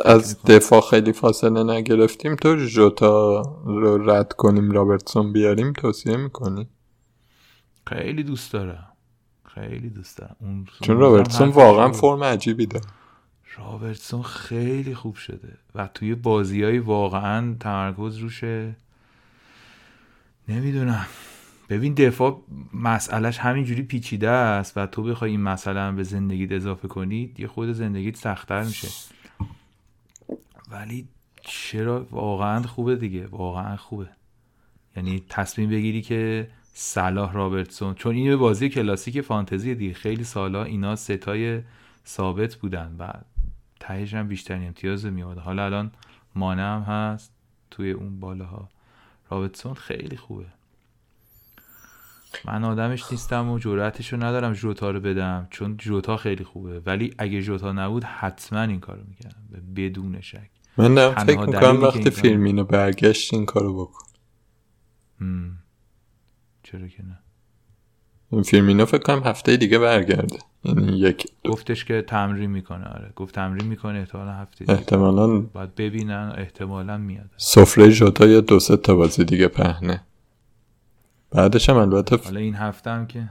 از دفاع خیلی فاصله نگرفتیم، تو جوتا رو رد کنیم رابرتسون بیاریم توصیه میکنی؟ خیلی دوست دارم، خیلی دوست دارم چون رابرتسون واقعا فرم عجیبی داره. رابرتسون خیلی خوب شده و توی بازیای واقعا تمرکز روشه. نمیدونم، ببین دفاع مسئلهش همینجوری پیچیده است و تو بخوای این مسئله هم به زندگیت اضافه کنی یه خود زندگیت سخت‌تر میشه، ولی چرا واقعا خوبه دیگه، واقعا خوبه. یعنی تصمیم بگیری که صلاح رابرتسون، چون این بازی کلاسیک فانتزی دیگه، خیلی سالا اینا ستای ثابت بودن و تهش هم بیشترین امتیاز میاد. حالا الان مانع هم هست توی اون بالاها، رابرتسون خیلی خوبه. من آدمش نیستم و جرأتشو ندارم جوتا رو بدم، چون جوتا خیلی خوبه، ولی اگه جوتا نبود حتما این کارو میکردم بدون شک. من فکر میکنم وقتی فیرمینو برگشت این کارو بکن. چرا که نه، این فیرمینو فکر کنم هفته دیگه برگرده، یعنی گفتش که تمرین میکنه. آره گفت تمرین میکنه، احتمالاً هفته دیگه احتمالاً بعد ببینن، احتمالاً میاد. سفره جوتا یا 2-3 تا بازی دیگه پهنه، بعدش هم البته حالا این هفته هم که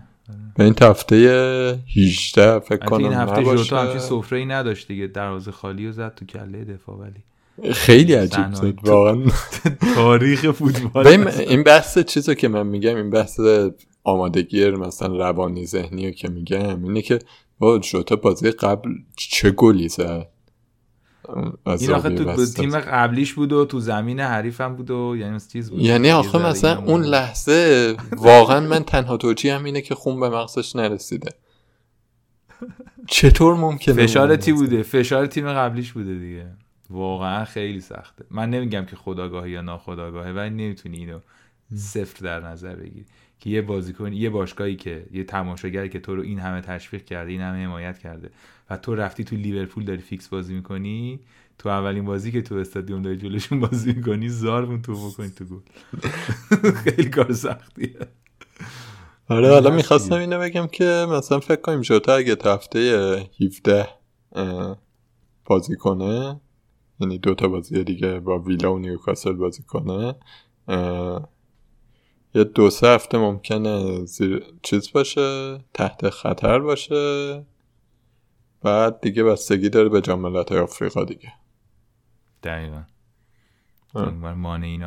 به این هفته 18 فکر کنم این هفته نباشه. جوتا همچین سفره‌ای نداشت دیگه، دروازه خالی رو زد تو کله دفاع، ولی خیلی عجیب بود واقعا تاریخ فوتبال. این بحث چیزو که من میگم، این بحث آمادگی مثلا روانی ذهنی که میگم اینه که با جوتا بازی قبل چه گلی زد، این آخه تو تیم قبلیش بود و تو زمین حریفم بود و یعنی چیز بود، یعنی آخه مثلا اون لحظه واقعا من تنها توجیه هم اینه که خون به مغزش نرسیده. چطور ممکنه؟ فشارتی بوده، فشار تیم قبلیش بوده دیگه، واقعا خیلی سخته. من نمیگم که خودآگاهی یا ناخودآگاهه، ولی نمیتونی اینو صفر در نظر بگیری که یه بازیکن، یه باشگاهی که یه تماشاگری که تو رو این همه تشویق کرده، این همه حمایت کرده و تو رفتی تو لیورپول داری فیکس بازی میکنی، تو اولین بازی که تو استادیوم داری جلوشون بازی میکنی زارمون تو بکنی تو گل. خیلی کار سختیه. آره حالا میخواستم اینو بگم که مثلا فکر کنیم جوتا اگه تا هفته 17 بازی کنه، یعنی دوتا بازی دیگه با ویلا و نیوکاسل بازی کنه، یه 2-3 هفته ممکنه چیز باشه، تحت خطر باشه، بعد دیگه بستگی داره به جام ملت‌های آفریقا دیگه. دقیقاً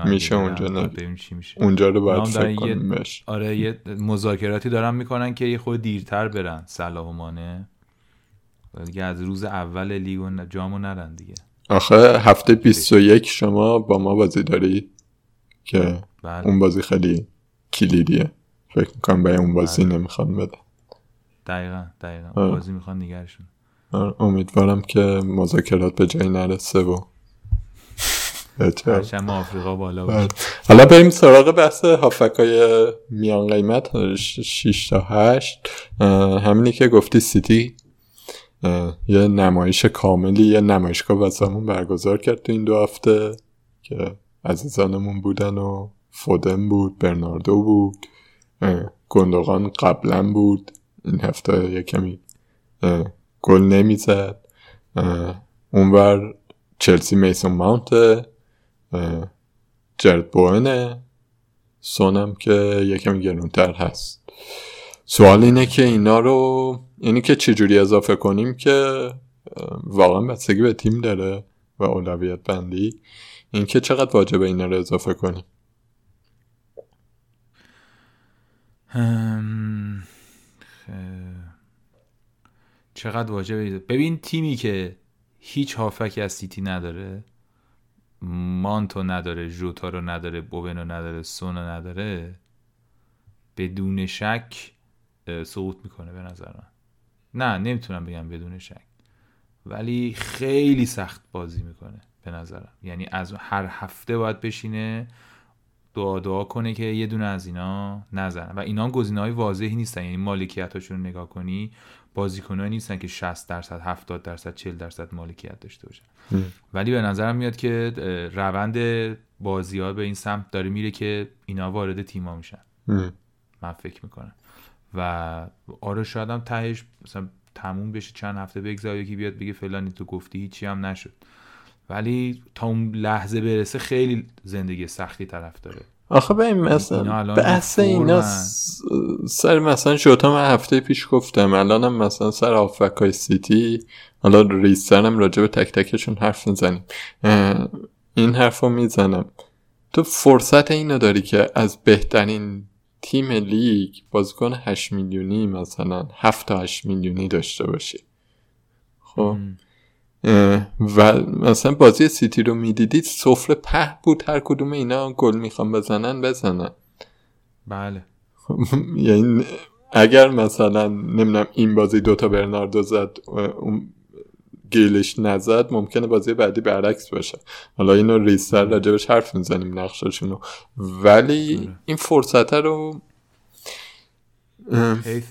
میشه اونجا ببینیم چی میشه. اونجا رو باید فکر کنیم. آره یه مذاکراتی دارن میکنن که یه خود دیرتر برن صلاح و مانه دیگه، از روز اول لیگ و جامو نرن دیگه. آخه هفته 21 شما با ما بازی داری که بله. اون بازی خیلی کلیدیه، فکر میکنم به اون بازی بله. نمیخوان بده. دقیقا اون بازی میخوان نگرشون. امیدوارم که مذاکرات به جایی نرسه و پرچم آفریقا بالا باشه. حالا بریم سراغ بحث هافکای میان قیمت 6-8. همینی که گفتی سیتی یه نمایش کاملی، یه نمایشگاه واسمون برگزار کرد تو این 2 هفته که عزیزانمون بودن و فودن بود، برناردو بود، گوندوگان قبلا بود، این هفته یه کمی گل نمیزد. اونور چلسی میسون مانت، جرد بوئنه، سونم که یکم گرونتر هست. سوال اینه که اینا رو یعنی که چجوری اضافه کنیم که واقعا بستگی به تیم داره و اولویت بندی، این که چقدر واجبه اینا رو اضافه کنیم. چقدر واجبه؟ ببین تیمی که هیچ هافکی از سیتی نداره، مانتو نداره، جوتا رو نداره، بوونو نداره، سون رو نداره، بدون شک سقوط میکنه به نظر من. نه نمیتونم بگم بدون شک، ولی خیلی سخت بازی میکنه به نظرم. یعنی از هر هفته باید بشینه دعا کنه که یه دونه از اینا نزنه و اینا گزینه‌های واضحی نیستن. یعنی مالکیتاشون رو نگاه کنی، بازیکنایی نیستن که 60%، 70%، 40% مالکیت داشته باشن. ولی به نظرم میاد که روند بازی‌ها به این سمت داره میره که اینا وارد تیم‌ها میشن. من فکر میکنم و آره شاید هم تهش مثلا تموم بشه، چند هفته بگذره، یکی بیاد بگه فلانی تو گفتی هیچی هم نشد. ولی تا اون لحظه برسه خیلی زندگی سختی طرف داره. آخه به این مثلا بحث اینا سر مثلا جوتا من هفته پیش گفتم، الانم مثلا سر هافبک‌های سیتی، حالا ریسترم راجع به تک تکشون حرف میزنیم، این حرفو میزنم، تو فرصت اینو داری که از بهترین تیم لیگ بازیکن 8 میلیونی مثلا 7 تا 8 میلیونی داشته باشی. خب و مثلا بازی سیتی رو میدیدید سفره په بود، هر کدوم اینا گل میخوان بزنن. بله یعنی اگر مثلا نمیدونم این بازی 2 تا برناردو زد گیلش نزد، ممکنه بازی بعدی برعکس باشه. حالا اینو ریستر راجبش حرف میزنیم نقشاشونو، ولی این فرصت رو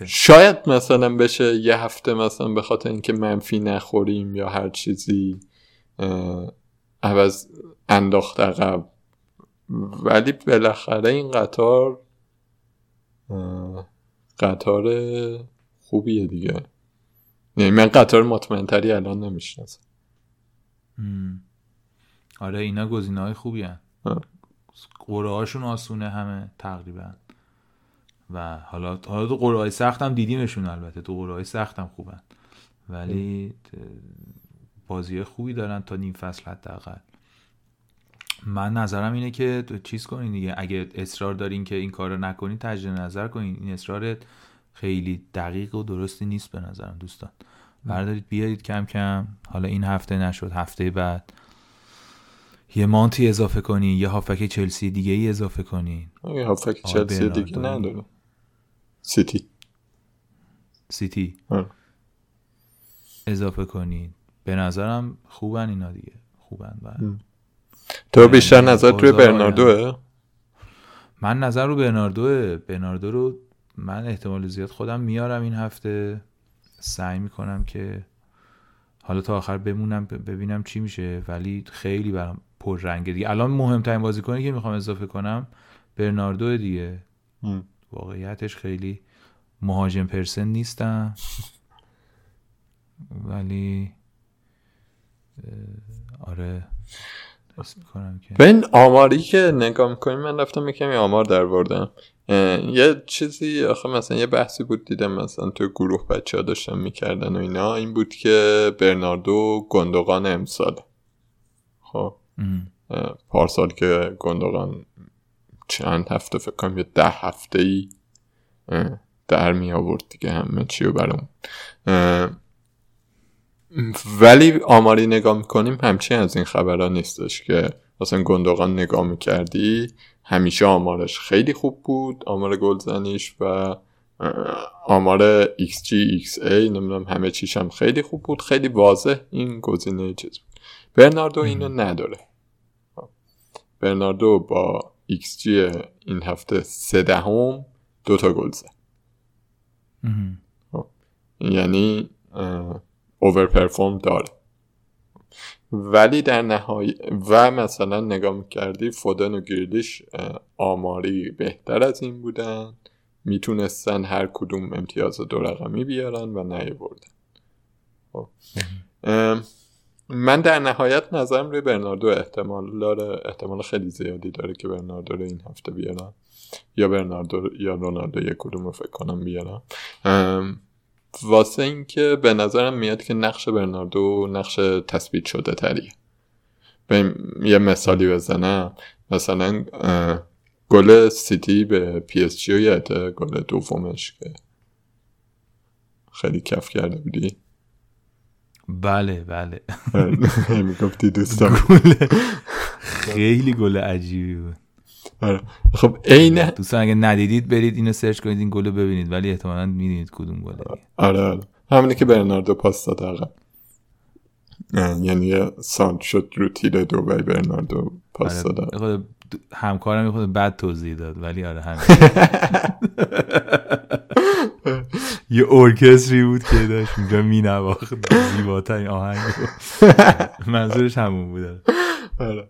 شاید مثلا بشه یه هفته مثلا به خاطر اینکه منفی نخوریم یا هر چیزی عوض انداخت عقب، ولی بالاخره این قطار خوبیه دیگه. یعنی من قطار مطمئن‌تری الان نمیشناسم. آره اینا گزینه‌های خوبی هن، قرعه هاشون آسونه همه تقریبا و حالا تو قرعه‌های سخت هم دیدیمشون، البته تو قرعه‌های سخت هم خوبن، ولی بازی‌های خوبی دارن تا نیم فصل حداقل. من نظرم اینه که چیز کنین دیگه، اگه اصرار دارین که این کارو نکنین تجدید نظر کنین. این اصرارت خیلی دقیق و درستی نیست به نظرم دوستان. بردارید بیارید کم کم، حالا این هفته نشد هفته بعد یه مانتی اضافه کنی، یه هافک چلسی دیگه ای اضافه کنی. یه هافک چلسی دیگه نداره، سیتی اضافه کنی. به نظرم خوبن اینا دیگه، خوبن. تو بیشتر نظر توی برناردوه؟ من نظر رو برناردو رو من احتمال زیاد خودم میارم این هفته، سعی میکنم که حالا تا آخر بمونم ببینم چی میشه، ولی خیلی برام پر رنگه دیگه. الان مهمترین بازیکنی که میخوام اضافه کنم برناردو دیگه. واقعیتش خیلی مهاجم پرسن نیستم، ولی آره حس می‌کنم که ببین آماری که نگاه می‌کنیم، من رفتم یکم آمار در آوردم، یه چیزی آخه مثلا یه بحثی بود دیدم مثلا تو گروه بچه‌ها داشتن می‌کردن و اینا، این بود که برناردو گوندوگان امسال، خب پارسال که گوندوگان چند هفته فکر کنم یه 10 هفته‌ای در می آورد دیگه همه چی رو برامون، ولی آماری نگاه میکنیم همچین از این خبرها نیستش که مثلا گوندوگان نگاه میکردی همیشه آمارش خیلی خوب بود، آمار گلزنیش و آمار XG XA نمیدونم همه چیش هم خیلی خوب بود، خیلی واضح این گزینه چیز بود. برناردو اینو نداره، برناردو با XG این هفته 0.3 2 تا گل زد، یعنی اوور پرفورم داره، ولی در نهایی و مثلا نگاه میکردی فودن و گریلیش آماری بهتر از این بودن، میتونستن هر کدوم امتیاز 2 رقمی بیارن و نیاوردن. من در نهایت نظرم روی برناردو احتمال خیلی زیادی داره که برناردو رو این هفته بیارن، یا برناردو یا رونالدو یک کدوم رو فکر کنم بیارم، واسه این که به نظرم میاد که نقش برناردو نقش تثبیت شده تریه. یه مثالی بزنم، مثلا گل سیتی به پی اس جی و یاده گل دومش که خیلی کف کرده بودی. بله بله میگفتی دوستان خیلی گل عجیبی بود. خب اینه دوستان اگه ندیدید برید اینو سرچ کنید این گلو ببینید، ولی احتمالاً میدونید کدوم گله. آره همینه که برناردو پاس داد عقب، یعنی سانت شد رو تیر دوبای برناردو پاس داد. خود همکارم یه خود بد توضیح داد، ولی آره همین یه ارکستری بود که داشت اونجا مینواخت زیباترین آهنگ، منظورش همون بود. آره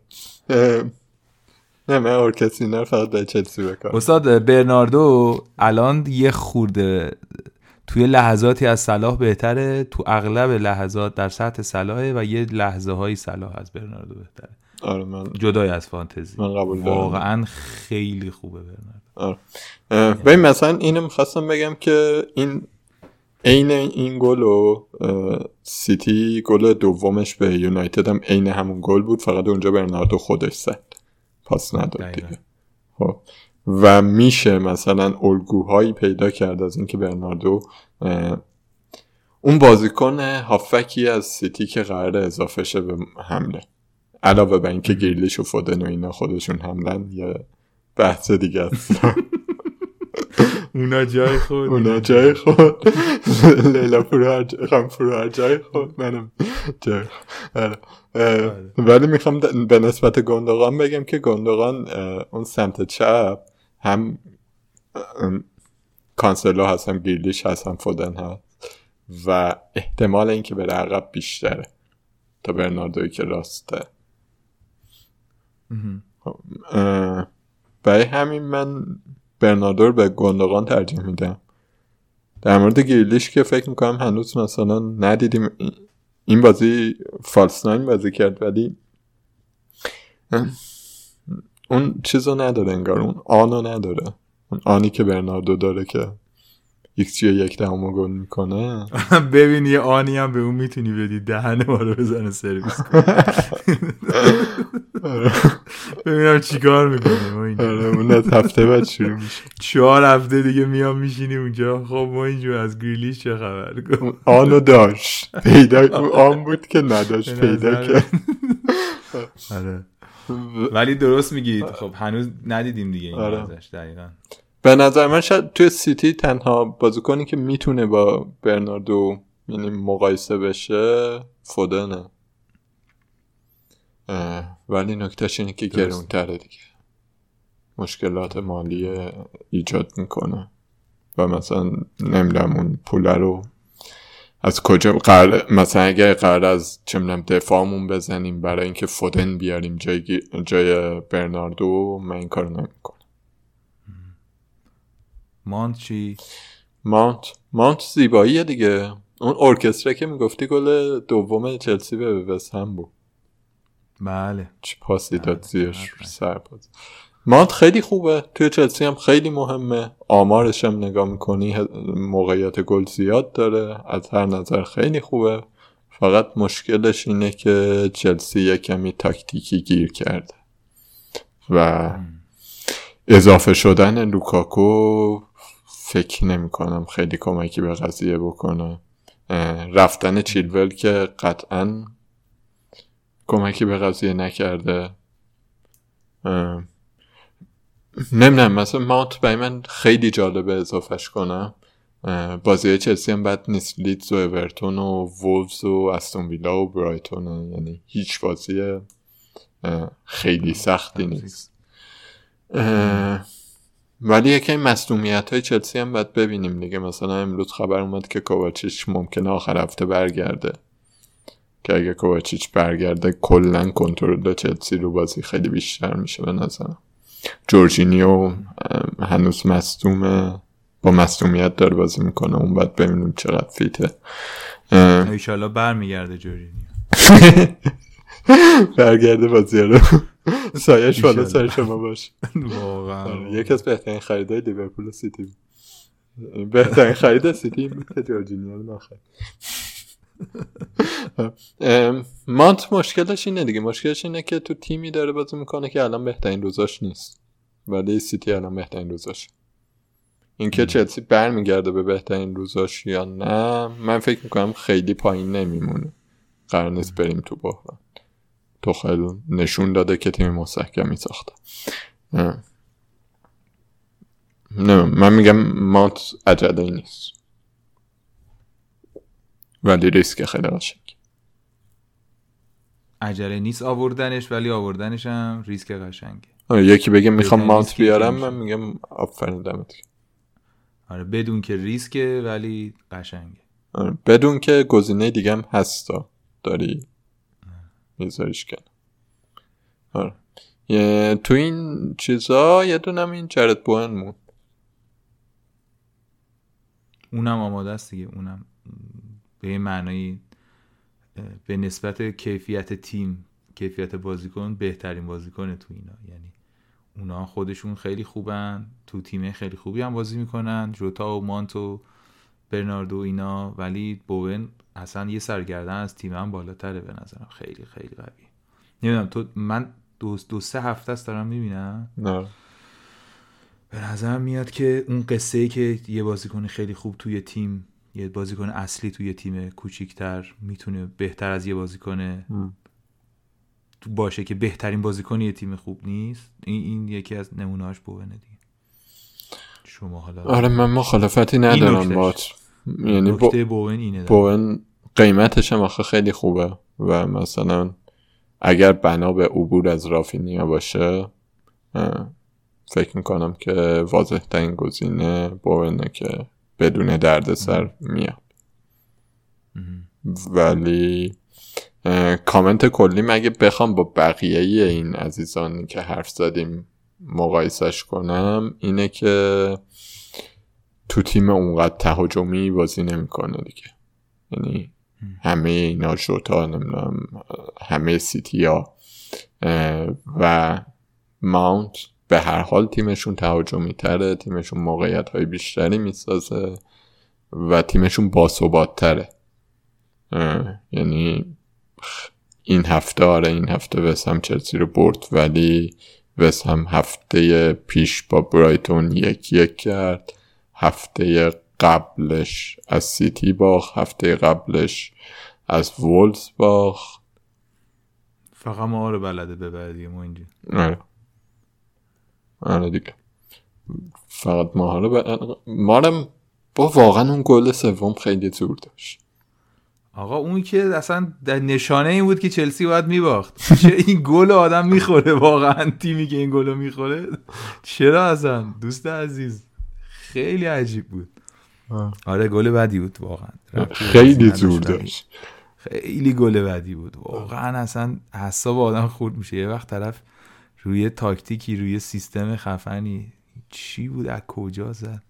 نه من ارکستر اینا فقط در چلسی بکار. استاد برناردو الان یه خورده توی لحظاتی از صلاح بهتره، تو اغلب لحظات در سطح صلاحه و یه لحظه های صلاح از برناردو بهتره. آره من جدای از فانتزی من قبول دارم، واقعا خیلی خوبه برناردو. آره ببین مثلا اینو می‌خواستم بگم که این عین این گلو سیتی گل دومش به یونایتد هم عین همون گل بود، فقط اونجا برناردو خودش زد پاس نداد دیگه. خب و میشه مثلا الگوهایی پیدا کرد از اینکه برناردو اون بازیکن هافکی از سیتی که قراره اضافه شه به حمله، علاوه بر اینکه گریلیش و فودن و اینا خودشون حملن یه بحث دیگه است اونا جای خود لیلا خمپور جای خود، منم جای خود. ولی میخوام به نسبت گوندوگان بگم که گوندوگان اون سمت چپ هم کانسلو هست، هم گریلیش هست، هم فودن هست و احتمال اینکه بره عقب بیشتره تا برناردوی که راسته. برای همین من برناردو به گوندوگان ترجیح میدم. در مورد گریلیش که فکر میکنم هنوز مثلا ندیدیم این بازی فالس ناین بازی کرد، ولی اون چیزو نداره، انگار اون آنو نداره، اون آنی که برناردو داره که یک دهم گل میکنه. ببین یه آنی هم به اون میتونی بدی دهنه ما رو بزنه سرویس کنه، ببینم چیکار میکنه. ما اینجا اون هفته بعد شروع میشه، 4 هفته دیگه میام میشینی اونجا. خب ما اینجا از گریلیش چه خبر؟ آنو داشت پیدا، آن بود که نداشت پیدا کرد. ولی درست میگید، خب هنوز ندیدیم دیگه این ازش. دقیقاً به نظر من شاید توی سیتی تنها بازیکنی که میتونه با برناردو یعنی مقایسه بشه فودنه، ولی نکتهش اینه که گرونتره دیگه، مشکلات مالی ایجاد میکنه و مثلا نمیدونم اون پوله رو از کجا مثلا اگه قرار از چه میدونم دفاعمون بزنیم برای اینکه فودن بیاریم جای برناردو، من این کارو نمیکنم. مانت چی؟ مانت زیباییه دیگه، اون ارکستره که میگفتی گل دوم چلسی به وست هم بود. بله چی پاسی داد زیرش سرباز. مانت خیلی خوبه توی چلسی، هم خیلی مهمه، آمارش هم نگاه میکنی موقعیت گل زیاد داره، از هر نظر خیلی خوبه. فقط مشکلش اینه که چلسی یه کمی تاکتیکی گیر کرده و اضافه شدن لوکاکو فکر نمی کنم خیلی کمکی به قضیه بکنه. رفتن چیلول که قطعا کمکی به قضیه نکرده. نمیدونم، مثلا مانت برای من خیلی جالبه اضافهش کنم. بازیه چلسی هم بد نیست، لیدز و اورتون و وولفز و استون ویلا و برایتون هم. یعنی هیچ بازیه خیلی سختی نیست، ولی یکی این مصدومیت های چلسی هم باید ببینیم دیگه. مثلا امروز خبر اومد که کوواچیچ ممکنه آخر هفته برگرده، که اگه کوواچیچ برگرده کلن کنترل چلسی رو بازی خیلی بیشتر میشه به نظرم. جورجینیو هنوز مصدومه، با مصدومیت داره بازی میکنه، اون باید ببینیم چقدر فیته. ایشالا برمیگرده جورجینیو برگرده بازی رو سایش بالا سر شما باشه. واقعا یکی از بهترین خریدای لیورپول و سیتی، بهترین خرید سیتی این بود که جورجینیو نخرید. مانت مشکلش اینه دیگه، مشکلش اینه که تو تیمی داره بازی میکنه که الان بهترین روزاش نیست، ولی سیتی الان بهترین روزاش. اینکه چلسی برمیگرده به بهترین روزاش یا نه، من فکر میکنم خیلی پایین نمیمونه. قرار نیست بریم تو بحران، تو خیلی نشون داده که تیم مستحکمی ساخته. نه من میگم مانت عجله ای نیست، ولی ریسک خیلی قشنگ. عجله نیست آوردنش، ولی آوردنش هم ریسک قشنگه. یکی بگه میخوام مانت بیارم، من میگم آفرین دمت. آره بدون که ریسکه ولی قشنگه. آره بدون که گزینه دیگه هم هستا داری میذاریش کنه. آره تو این چیزا یه دونم این جرد بوهن مون، اونم آماده است دیگه. اونم به معنی به نسبت کیفیت تیم، کیفیت بازیکن بهترین بازیکنه تو اینا. یعنی اونا خودشون خیلی خوبن، تو تیمه خیلی خوبی هم بازی میکنن، جوتا و مانت و برناردو اینا، ولی بوون اصلا یه سرگردن از تیم هم بالاتره به نظرم. خیلی خیلی قوی. نمیدونم تو، من دو سه هفته است دارم میبینم، نه به نظرم میاد که اون قصه ای که یه بازیکن خیلی خوب توی تیم، یه بازیکن اصلی توی تیم کوچیکتر میتونه بهتر از یه بازیکن باشه که بهترین بازیکن یه تیم خوب نیست. این یکی از نمونه‌هاش بوونه دیگه. شما حالا آره من مخالفتی ندارم باهات. یعنی بوون اینه، بوون قیمتش هم آخه خیلی خوبه و مثلا اگر بنا به عبور از رافینیا باشه، فکر میکنم که واضح ترین گزینه بوونه که بدون دردسر میاد. ولی کامنت کلی مگه بخوام با بقیه این عزیزانی که حرف زدیم مقایسش کنم اینه که تو تیم اونقدر تهاجمی بازی نمیکنه دیگه. یعنی همه اینا جوتا، نمیدونم همه سیتی ها و مانت به هر حال تیمشون تهاجمی تره، تیمشون موقعیت های بیشتری میسازه و تیمشون باثبات تره. یعنی این هفته وست هم چلسی رو برد، ولی وست هم هفته پیش با برایتون 1-1 کرد، هفته قبلش از سیتی باخت، هفته قبلش از وولز باخت. فقط ما رو بلده ببردیم اینجا. آره دیگه فقط ما رو با واقعا اون گل سوم خیلی زور داشت. آقا اون که اصلا نشانه این بود که چلسی باید میباخت. چه این گل آدم میخوره واقعا، تیمی که این گل میخوره چرا اصلا. دوست عزیز خیلی عجیب بود. آره گل بدی بود واقعا، خیلی زور داشت، خیلی گل بدی بود واقعا. اصلا حساب آدم خورد میشه یه وقت، طرف روی تاکتیکی روی سیستم خفنی چی بود از کجا زد.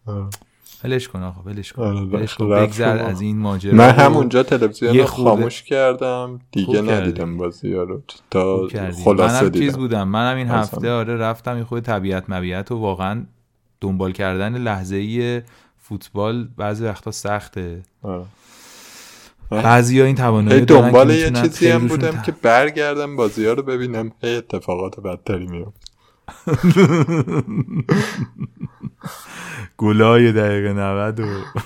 ولش کن آقا، ولش کن، ولش کن، بگذر از این ماجرا. من همونجا تلویزیون رو خاموش کردم دیگه، ندیدم بازی رو تا خلاصه دیدم. چیز بودم منم این هفته آره رفتم این خود طبیعت مبیعت و واقعا دنبال کردن لحظه‌ای فوتبال بعضی وقتا سخته. آره بعضی ها این توانایی دارن. دنبال یه چیزی هم بودم که برگردم بازی ها رو ببینم، هی اتفاقات بدتری میام. گلای دقیقه 90 و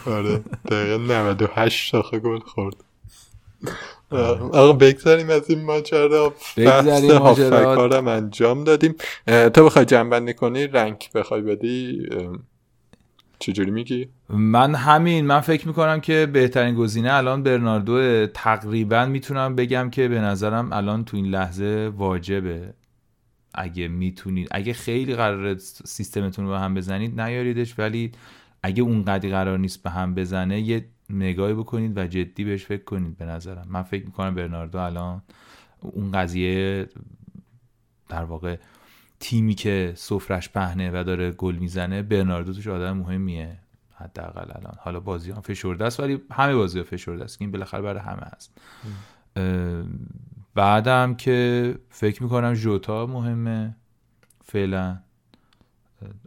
آره دقیقه 98 شاخه گل خورد. آقا بگذاریم از این ماجرا، بگذاریم ماجرا کارم انجام دادیم. تو بخوای جنبندی کنی، رنگ بخوای بدی، چجوری میگی؟ من فکر میکنم که بهترین گزینه الان برناردو. تقریبا میتونم بگم که به نظرم الان تو این لحظه واجبه. اگه میتونید، اگه خیلی قراره سیستمتون رو به هم بزنید نیاریدش، ولی اگه اونقدر قرار نیست به هم بزنه یه نگاهی بکنید و جدی بهش فکر کنید. به نظرم من فکر میکنم برناردو الان اون قضیه در واقع تیمی که سفرش پهنه و داره گل میزنه، برناردو توش آدم مهمیه حداقل الان. حالا بازی ها فشرده است، ولی همه بازی ها فشرده است، این بالاخره برای همه است. بعدم که فکر میکنم جوتا مهمه. فعلا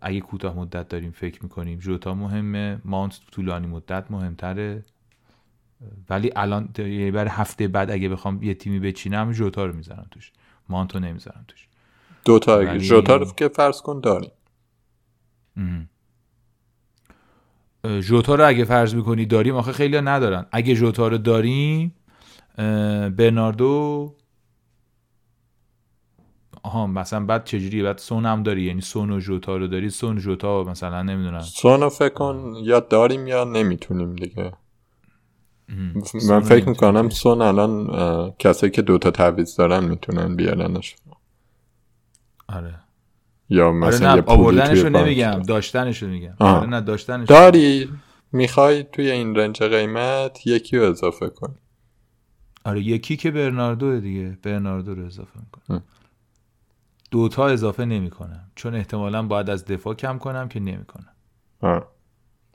اگه کوتاه مدت داریم فکر میکنیم جوتا مهمه، مانت طولانی مدت مهمتره، ولی الان برای هفته بعد اگه بخوام یه تیمی بچینم جوتا رو میذارم توش، مانت رو نمیذارم توش. دوتا اگه جوتا رو که فرض کن داریم، جوتا رو اگه فرض میکنی داریم، آخه خیلی ها ندارن. اگه جوتا رو داریم، برناردو آها مثلا بعد چجوریه؟ بعد سون هم داری، یعنی سون و جوتا رو داری. سون جوتا مثلا نمیدونم، سون رو فکر کن یا داریم یا نمیتونیم دیگه. من فکر میکنم سون الان کسایی که دوتا تعویض دارن میتونن بیارنش. آره یا مثلا آره آوردنشو نمیگم، داشتنشو میگم. آره نه داشتنشو داری، میخوای توی این رنج قیمت یکی رو اضافه کن. آره یکی که برناردو دیگه، برناردو رو اضافه میکنم. دوتا اضافه نمیکنم چون احتمالاً باید از دفاع کم کنم که نمیکنم.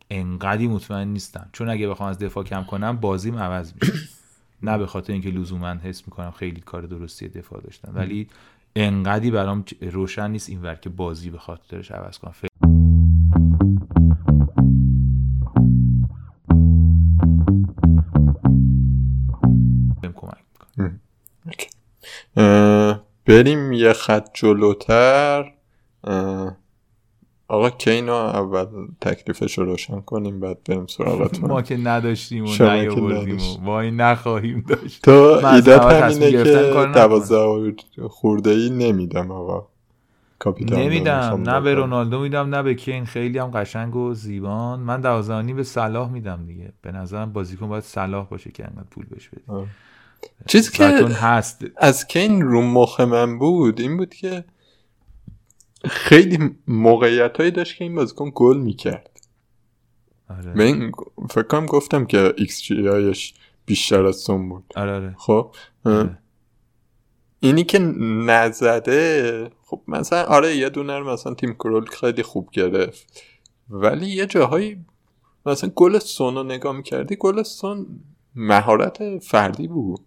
انقدی مطمئن نیستم، چون اگه بخوام از دفاع کم کنم بازیم عوض میشه. نه به خاطر اینکه لزوماً حس میکنم خیلی کار درستی دفاع داشتم، ولی انقدی برام روشن نیست اینور که بازی به خاطرش عوض کنم. بریم یه خط جلوتر. آقا کین رو اول تکلیفش رو روشن کنیم بعد بریم سراغتون. ما که نداشتیم و نیاوردیم و وای نخواهیم داشت. تو ایدت همینه که 12 خورده‌ای نمیدم آقا، کاپیتان نمیدم، نه به رونالدو میدم نه به کین. خیلی هم قشنگ و زیبان. من 12 به صلاح میدم دیگه. به نظرم بازیکن باید صلاح باشه که انقدر پول بهش بدی. چیزی که هست از کین رو مخ من بود این بود که خیلی موقعیتایی داشت که این بازیکن گل میکرد. آره. من فکر کنم گفتم که ایکس جی آیش بیشتر از سون بود. آره آره. خب آره. اینی که نزده، خب مثلا آره یه دونه رو مثلا تیم کرول خیلی خوب گرفت، ولی یه جاهایی مثلا گل سون رو نگاه میکردی، گل سون مهارت فردی بود.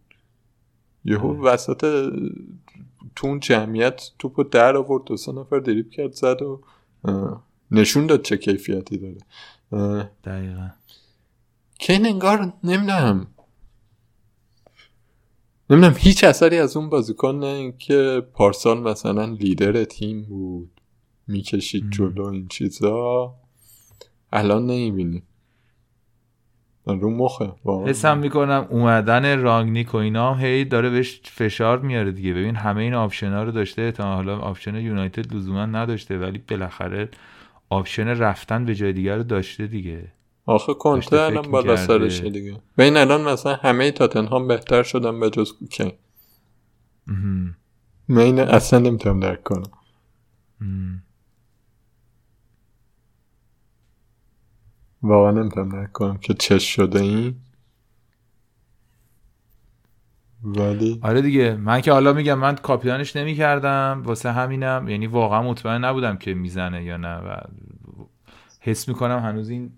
یهو وسط تو اون جمعیت توپو در آورد، 2 نفر دریبل کرد زد و نشون داد چه کیفیتی داره. دقیقاً کین انگار نمیدونم هیچ اثری از اون بازیکن نه که پارسال مثلا لیدر تیم بود میکشید جلو این چیزا، الان نمیبینی. رو مخه حسم میکنم اومدن رانگنیک و اینا هی داره بهش فشار میاره دیگه. ببین همه این آپشن‌ها رو داشته تا حالا، آپشن یونایتد لزوما نداشته ولی بالاخره آپشن رفتن به جای دیگر رو داشته دیگه. آخه کنته الان بالا سرشه دیگه. ببین الان مثلا همه تاتنهام بهتر شدن به جز کین. من این اصلا نمیتونم درک کنم. واقعا نمیتونم نکنم که چش شده این. ولی آره دیگه من که حالا میگم من کاپیتانش نمیکردم، واسه همینم یعنی واقعا مطمئن نبودم که میزنه یا نه و حس میکنم هنوز این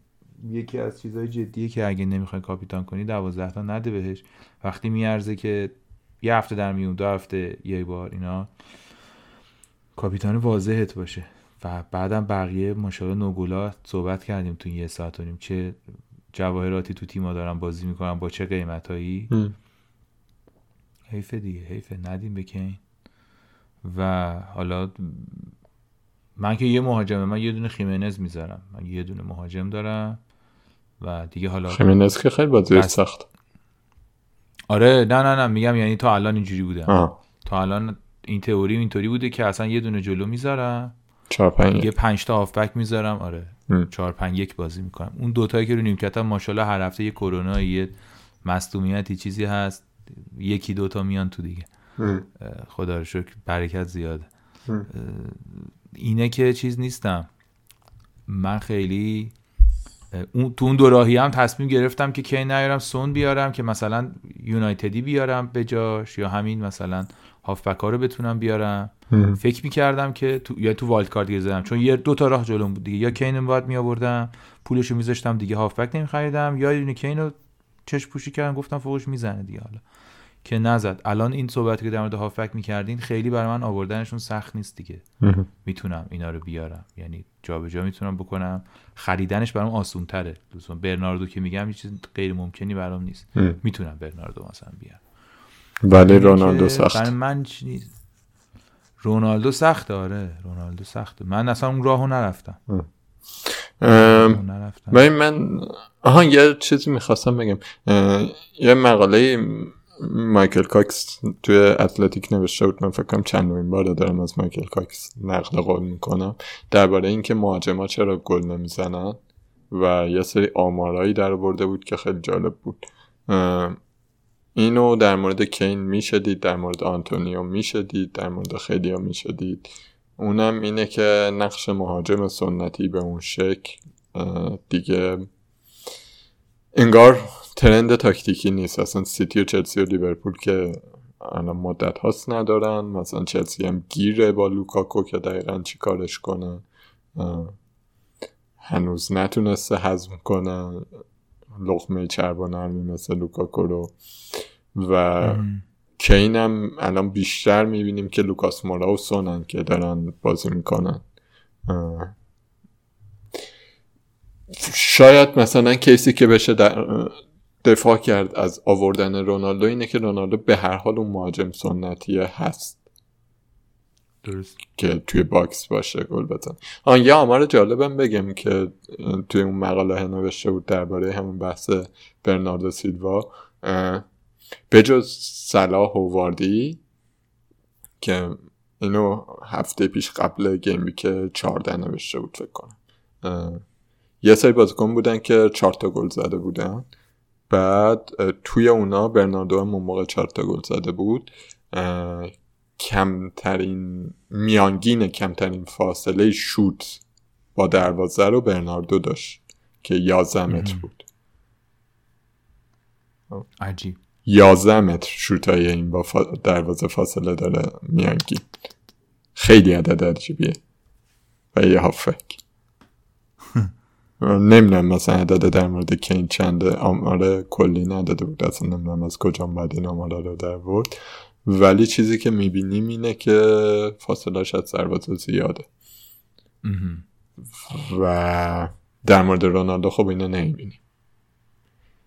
یکی از چیزهای جدیه که اگه نمیخوای کاپیتان کنی 12 تا نده بهش، وقتی میارزه که یه هفته در میون، دو هفته یه بار اینا کاپیتان واضحت باشه. و بعدم بقیه ماشاءالله نوگولا صحبت کردیم تو یه ساعت و نیم، چه جواهراتی تو تیم‌ها دارن بازی میکنن با چه قیمتایی. حیفه دیگه، حیفه ندیم به کین. و حالا من که یه مهاجمه، من یه دونه خیمنز میذارم، من یه دونه مهاجم دارم و دیگه حالا خیمنز که خیلی بازی سخت. آره نه میگم یعنی تا الان اینجوری بوده. تا الان این تئوری اینطوری بوده که اصلا یه دونه جلو میذارم 4-5 یه 5 تا هافبک میذارم. آره 4-5-1 بازی میکنم. اون دوتایی که رو نیمکتم ماشاءالله هر هفته یه کرونا، یه مصدومیتی چیزی هست، یکی دوتا میان تو دیگه. خدا رو شکر برکت زیاده. اینه که چیز نیستم من خیلی تو اون دوراهی هم تصمیم گرفتم که کی نیارم، سون بیارم که مثلا یونایتدی بیارم به جاش، یا همین مثلا هافبک ها رو بتونم بیارم. فکر میکردم که تو وایلد کارت گرفتم، چون یه دو تا راه جلوم بود دیگه، یا کینم باید میآوردم پولشو میذاشتم دیگه، هافبک نمیخریدم، یا یعنی کینو چش پوشی کردم گفتم فوقش میزنه دیگه، حالا که نزد. الان این صحبتی که در مورد هافبک میکردین خیلی برای من آوردنشون سخت نیست دیگه. میتونم اینا رو بیارم، یعنی جابجا میتونم بکنم، خریدنش برام آسون تره. دوستم برناردو که میگم هیچ چیز غیر ممکنی برام نیست، میتونم برناردو مثلا بیارم. ولی رونالدو سخت برای من نیست. رونالدو سخته. آره رونالدو سخته. من اصلا اون راهو نرفتم. ولی من یه چیزی میخواستم بگم. یه مقاله مایکل کاکس توی اتلتیک نوشته بود، من فکر کنم چندمین بار دارم از مایکل کاکس نقل قول میکنم، درباره اینکه مهاجما چرا گل نمیزنن و یه سری آمارایی در آورده بود که خیلی جالب بود. اینو در مورد کین میشه دید، در مورد آنتونیو میشه دید، در مورد خیلیا میشه دید. اونم اینه که نقش مهاجم سنتی به اون شکل دیگه انگار ترند تاکتیکی نیست. اصلا سیتی و چلسی و لیورپول که الان مدت هاست ندارن، مثلا چلسی هم گیره با لوکاکو که دقیقا چی کارش کنه، هنوز نتونسته هضم کنه لقمه چرب نرمی مثل لوکاکو رو. و کین هم الان بیشتر میبینیم که لوکاس مورا و سونن که دارن بازی میکنن. شاید مثلا کیسی که بشه دفاع کرد از آوردن رونالدو اینه که رونالدو به هر حال اون مهاجم سنتیه هست، درست که توی باکس باشه گل بزن. یه آمار جالبم بگم که توی اون مقاله نوشته بود درباره همون بحث برناردو سیلوا، به جز صلاح و واردی که اینو هفته پیش قبل گیم ویک 14 نوشته بود فکر کنم، یه سری بازیکن بودن که 4 تا گل زده بودن. بعد توی اونا برناردو هم اون موقع 4 تا گل زده بود، کمترین میانگین کمترین فاصله شوت با دروازه رو برناردو داشت که 11 متر بود. عجیب، 11 متر شوتای این با دروازه فاصله داره میانگین، خیلی عدد عجیبیه و یه هافک. نمیدونم مثلا عدد در مورد کین چنده، آماره کلی نداده بود، اصلا نمیدونم از کجا بعد این آماره رو در بود، ولی چیزی که میبینیم اینه که فاصلهش از دروازه زیاده. و در مورد رونالدو خب اینو نمیبینیم.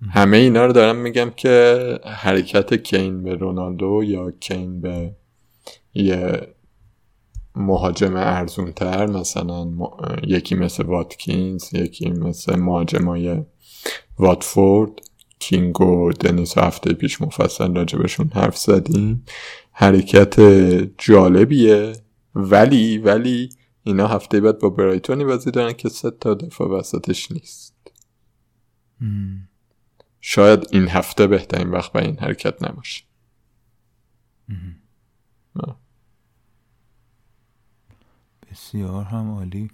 همه اینا رو دارم میگم که حرکت کین به رونالدو یا کین به یه مهاجم ارزونتر، مثلا یکی مثل واتکینز، یکی مثل مهاجمای واتفورد، کینگ و دنیس هفته پیش مفصل راجبشون حرف زدیم، حرکت جالبیه. ولی اینا هفته بعد با برایتونی بازی دارن که 3 تا دفاع وسطش نیست. شاید این هفته بهترین وقت برای این حرکت نباشه. بسیار هم عالی،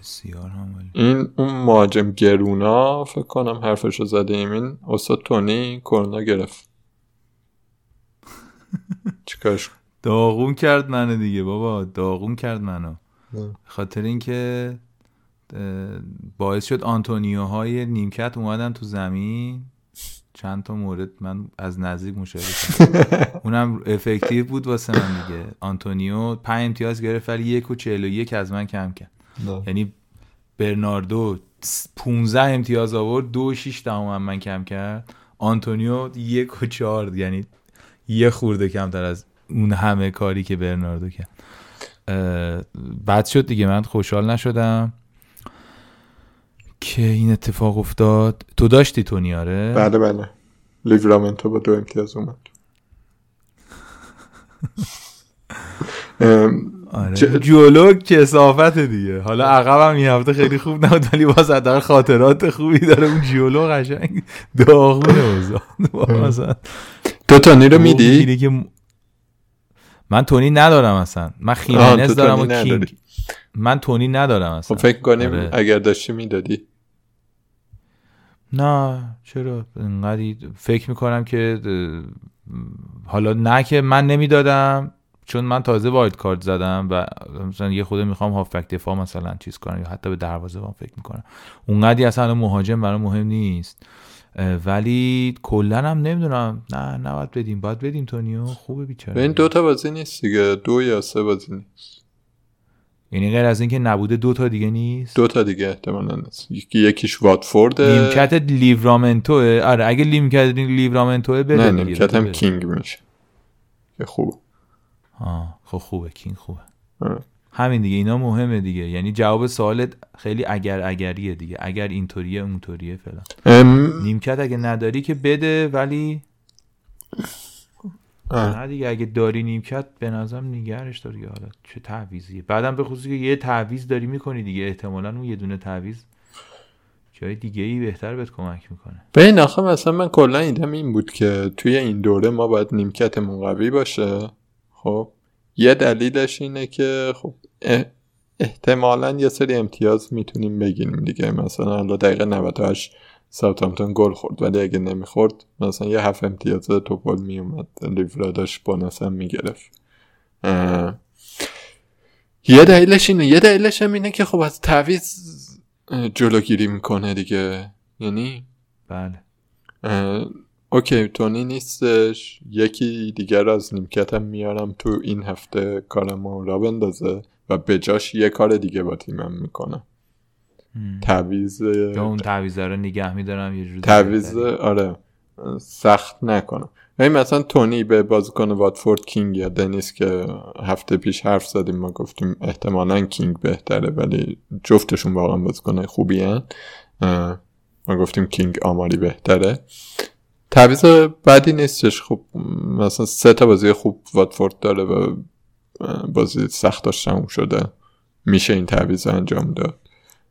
بسیار هم عالی. این اون مهاجم گرونا فکر کنم حرفشو زده ایم. این استاد تونی کرونا گرفت چیکارش داغون کرد منو دیگه بابا، داغون کرد منو. خاطر این که باعث شد آنتونیوهای نیمکت اومدن تو زمین. چند تا مورد من از نزدیک مشاهده کردم. اونم افکتیو بود واسه من دیگه. آنتونیو 5 امتیاز گرفت ولی 1.41 از من کم کرد. یعنی برناردو 15 امتیاز آورد 2.6 من کم کرد. آنتونیو 1.4 یعنی یه خورده کمتر از اون همه کاری که برناردو کرد. بد شد دیگه، من خوشحال نشدم که این اتفاق افتاد. تو داشتی تونی؟ آره بله بله، لیورامنتو با 2 امتیاز اومد. آره. جولوگ کثافت دیگه. حالا عقبم این هفته خیلی خوب نبود ولی باز حداقل خاطرات خوبی داره. اون جولوگ قشنگ داغونه وزاد. تو تونی رو میدی؟ من تونی ندارم اصلا. من خیمنز دارم و کین. من تونی ندارم اصلا. فکر کنیم آره. اگر داشتی میدادی. نه چرا انقدر فکر میکنم که حالا نه که من نمیدادم چون من تازه وایلد کارت زدم و مثلا یه خود میخوام هافبک دفاع مثلا چیز کنم یا حتی به دروازه بان فکر میکنم. اونقدی اصلا مهاجم برای مهم نیست. ولی کلن هم نمیدونم. نه باید بدیم، باید بدیم تونیو. خوبه بیچاره. این دوتا بازی نیست دیگه، 2 یا 3 بازی نیست. یعنی غیر از اینکه نبوده 2 دیگه نیست. 2 دیگه احتمالاً نیست. یکیش واتفورد. نیمکت لیورامنتوه. آره اگه نیمکت لیورامنتوه بده. نه نیمکت هم کینگ میشه. که خوبه. خب خوبه کینگ خوبه. همین دیگه، اینا مهمه دیگه. یعنی جواب سوالت خیلی اگر اگریه دیگه. اگر اینطوریه اونطوریه فعلا. نیمکت اگه نداری که بده ولی نه دیگه، اگه داری نیمکت به نظرم نگرش داری. حالا چه تعویضیه بعدم به خصوصی که یه تعویض داری میکنی دیگه، احتمالاً اون یه دونه تعویض جای دیگه ای بهتر بهت کمک میکنه. ببین آخه مثلا من کلا ایدم این بود که توی این دوره ما باید نیمکتمون قوی باشه. خب یه دلیلش اینه که خب احتمالاً یه سری امتیاز میتونیم بگیریم دیگه. مثلا الان دقیقه 98 ساوتامپتون گل خورد ولی اگه نمیخورد مثلا یه 7 امتیاز توپول میومد، لیورا داشت بونس هم میگرفت. یه دلیلش اینه، یه دلیلش هم اینه که خب از تعویض جلوگیری میکنه دیگه. یعنی بله اوکی تونی نیستش، یکی دیگر از نیمکتم میارم تو این هفته کارمون را بندازه و به جاش یه کار دیگه با تیمم میکنم. تعویض یا اون تعویضا رو نگه میدارم یه جوری تعویض آره سخت نکنم. یعنی مثلا تونی به بازیکن واتفورد کینگ یا دنیس که هفته پیش حرف زدیم ما گفتیم احتمالاً کینگ بهتره ولی جفتشون واقعا بازیکنای خوبی ان. ما گفتیم کینگ آماری بهتره. تعویض بعدی نیستش. خب مثلا 3 تا بازی خوب واتفورد داره و بازی سختش هم شده، میشه این تعویض انجام داد.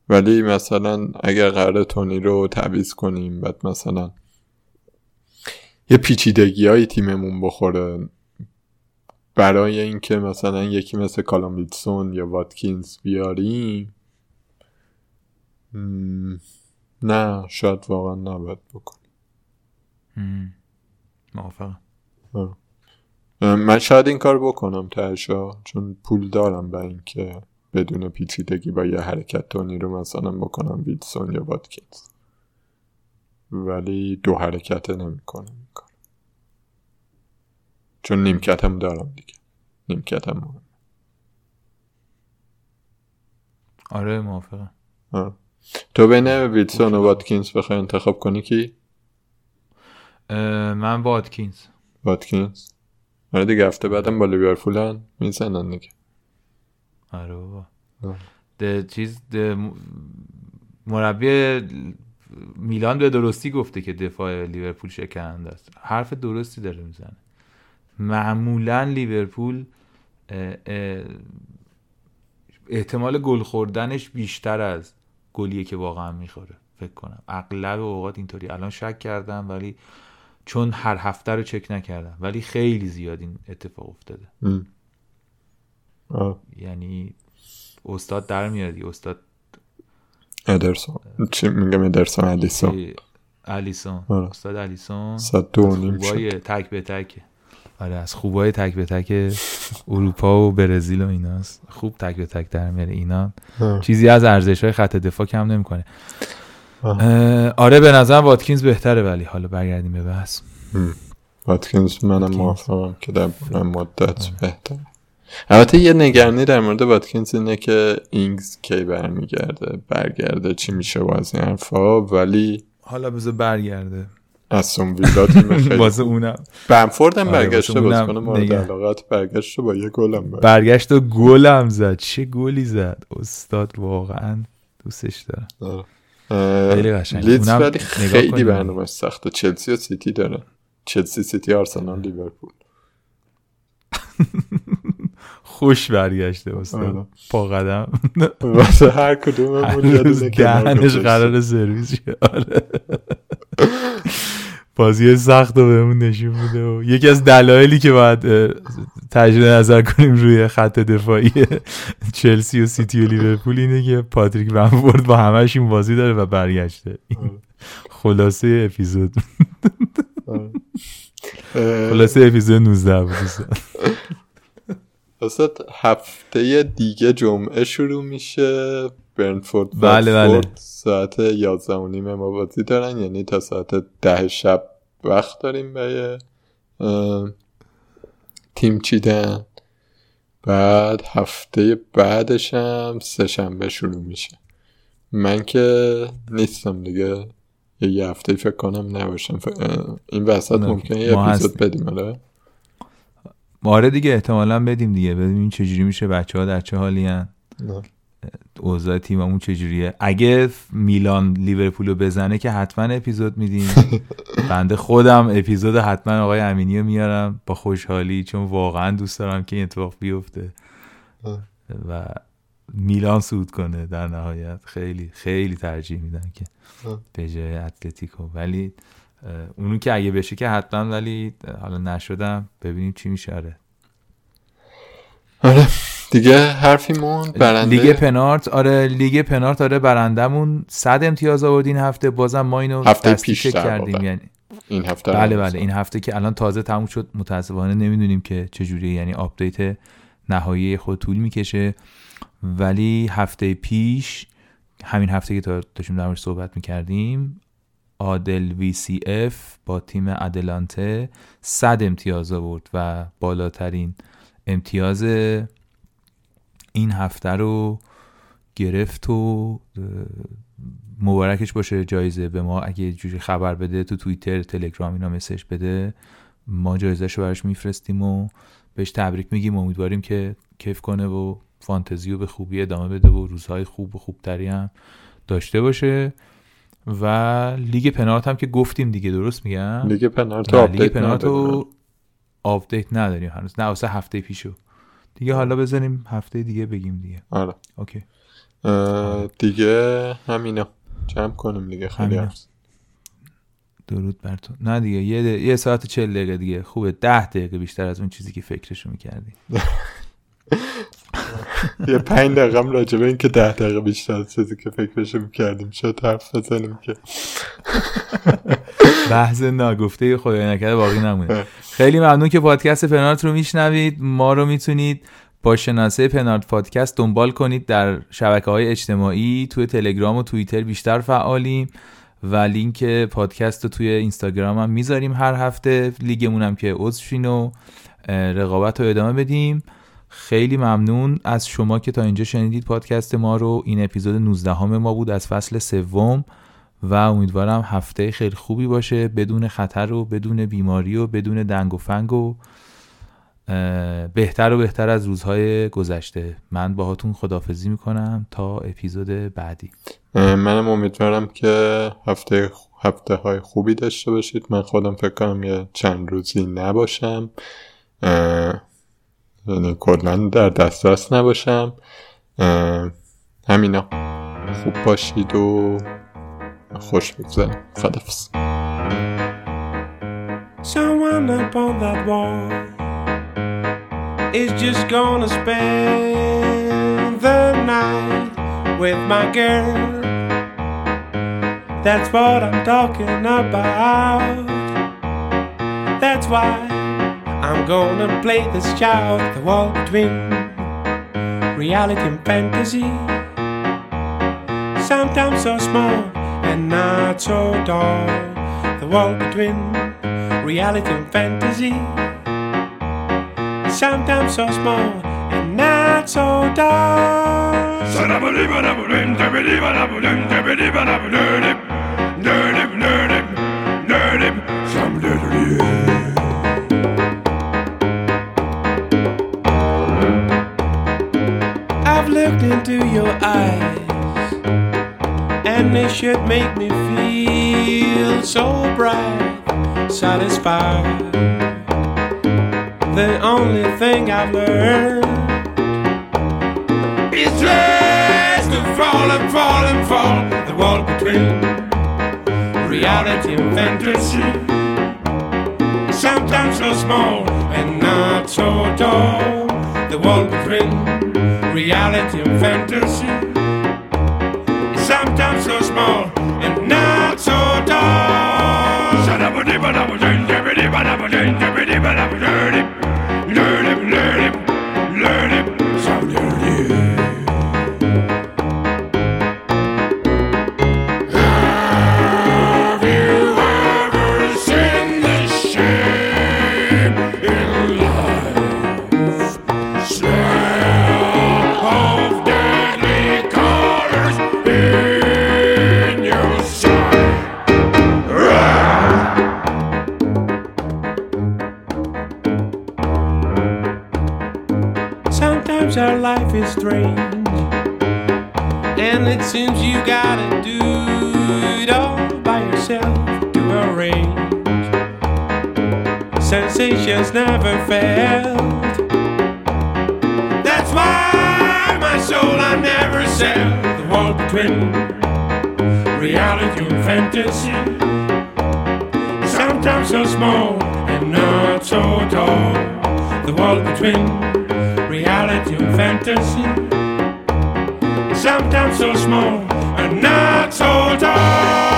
ولی مثلا اگر قراره تونی رو تعویض کنیم بعد مثلا یه پیچیدگی های تیممون بخوره برای اینکه مثلا یکی مثل کالام ویلسون یا واتکینز بیاریم، نه شاید واقعا نباید بکنیم. موافقم. من شاید این کار بکنم تهشا چون پول دارم برای اینکه بدون پیچیدگی با یه حرکت تونی رو مثلا بکنم ویلسون یا واتکینز، ولی 2 حرکت نمیکنم چون نیمکتم دارم دیگه. نیمکتم مهمه. آره موافقم. تو بین ویلسون و واتکینز بخوای انتخاب کنی کی؟ من واتکینز. آره دیگه هفته بعدم با لیورپولن میزنن دیگه. آره بابا. مربی میلان به درستی گفته که دفاع لیورپول شکننده است. حرف درستی داره میزنه. معمولا لیورپول احتمال گل خوردنش بیشتر از گلیه که واقعا میخوره فکر کنم. اغلب اوقات اینطوری. الان شک کردم ولی چون هر هفته رو چک نکردم ولی خیلی زیاد این اتفاق افتاده. یعنی استاد در میادی. استاد ادرسون چی میگم؟ ادرسون الیسون استاد الیسون 102 نیم شد. تک به تک آره از خوبای تک به تک اروپا و برزیل و ایناست. خوب تک به تک در میاره اینا. چیزی از ارزش‌های خط دفاع کم نمی‌کنه. آره به نظر واتکینز بهتره، ولی حالا برگردیم به بحث. واتکینز منم موافقم که در مدت بهتره. البته یه نگرانی در مورد واتکینز اینه که اینگز کی برگرده چی میشه واسه این حرفا، ولی حالا بذار برگرده. استون ویلا تیم خیلی واسه اونم بنفورد هم برگشته بازیکن مورد علاقت برگشته با یه گلم برگشت و گلم زد. چه گلی زد استاد، واقعا دوستش دارم. خیلی قشنگه. لیدز ولی خیلی برنامه سخته. چلسی و سیتی داره. چلسی، سیتی، آرسنال، لیورپول. خوش برگشته استاد. پا قدم. واسه هر کدوممون یادونه که دهنش قرار سرویس شه. بازی سخت رو بهمون نشون بوده و یکی از دلایلی که باید تجدید نظر کنیم روی خط دفاعی چلسی و سیتی و لیورپول اینه که پاتریک بنفورد با همش این بازی داره و برگشته. خلاصه اپیزود اپیزود 19 بود. وسط هفته دیگه جمعه شروع میشه. برنفورد بله. ساعت 11:30 ما بازی دارن، یعنی تا ساعت 10 شب وقت داریم برای تیم چیدن. بعد هفته بعدش هم سه شنبه شروع میشه. من که نیستم دیگه، یه هفته فکر کنم نباشم. این وسط ممکنه یه اپیزود بدیم. الان آره دیگه احتمالاً بدیم دیگه، ببینیم چه جوری میشه، بچه‌ها در چه حالی ان، اوضاع تیممون چجوریه. اگه میلان لیورپولو بزنه که حتما اپیزود میدیم. بنده خودم اپیزود حتما آقای امینیو میارم با خوشحالی، چون واقعا دوست دارم که این اتفاق بیفته و میلان صعود کنه در نهایت. خیلی خیلی ترجیح میدم که به جای اتلتیکو، ولی اونو که اگه بشه که حتما، ولی حالا نشدم ببینیم چی میشه. آره دیگه حرفی موند. برنده لیگ پنارت. آره لیگ پنارت. آره برندمون 100 امتیاز آورد این هفته. بازم ما اینو تصدیق کردیم، یعنی این هفته بله این هفته که الان تازه تموم شد. متاسفانه نمیدونیم که چجوریه، یعنی آپدیت نهایی خود طول میکشه، ولی هفته پیش همین هفته که داشتیم در موردش صحبت میکردیم عادل وی سی اف با تیم آدلانته 100 امتیاز آورد و بالاترین امتیاز این هفته رو گرفت و مبارکش باشه. جایزه به ما اگه جوری خبر بده تو توییتر، تلگرام اینا مسیج بده، ما جایزه‌شو براش میفرستیم و بهش تبریک میگیم. امیدواریم که کیف کنه و فانتزیو به خوبی ادامه بده و روزهای خوب و خوبتری هم داشته باشه. و لیگ پنارت هم که گفتیم دیگه، درست میگم؟ لیگ پنارت آپدیت نداریم هنوز، نه واسه هفته پیشو دیگه. حالا بذاریم هفته دیگه بگیم دیگه. آره اوکی. دیگه همینا جمع کنیم دیگه. خیلی هست. درود بر تو. نه دیگه یه ساعت 40 دقیقه دیگه خوبه. 10 دقیقه بیشتر از اون چیزی که فکرشو می‌کردی. یه 5 دقیقه هم راجع به این که 10 دقیقه بیشتر از چیزی که فکرشو می‌کردیم شد حرف بزنیم که بحث ناگفته خدای نکرده باقی نمونه. خیلی ممنون که پادکست پنارت رو میشنوید. ما رو میتونید با شناسه پنارت پادکست دنبال کنید در شبکه‌های اجتماعی. توی تلگرام و توییتر بیشتر فعالیم و لینک پادکست رو توی اینستاگرام هم میذاریم هر هفته. لیگمون هم که عضو شین و رقابت رو ادامه بدیم. خیلی ممنون از شما که تا اینجا شنیدید پادکست ما رو. این اپیزود 19 ما بود از فصل سوم و امیدوارم هفته خیلی خوبی باشه، بدون خطر و بدون بیماری و بدون دنگ و فنگ و بهتر و بهتر از روزهای گذشته. من باهاتون خداحافظی میکنم تا اپیزود بعدی. منم امیدوارم که هفته های خوبی داشته باشید. من خودم فکر کنم یه چند روزی نباشم، یعنی کلاً در دسترس نباشم. همینا خوب باشید و خوش بگذاریم. خدافظ. Someone up on that wall is just gonna spend the night with my girl. That's what I'm talking about. That's why I'm I'm gonna play this child, the wall between reality and fantasy. Sometimes so small and not so tall, the wall between reality and fantasy. Sometimes so small and not so tall. I've looked into your eyes, and they should make me feel so bright, satisfied. The only thing I've learned is just to fall and fall and fall. The wall between reality and fantasy. Sometimes so small and not so tall. The wall between reality and fantasy. Sometimes so small and not so tall. Our life is strange, and it seems you gotta do it all by yourself to arrange sensations never felt. That's why my soul I never sell. The wall between reality and fantasy, sometimes so small and not so tall. The wall between reality and fantasy, sometimes so small and not so tall.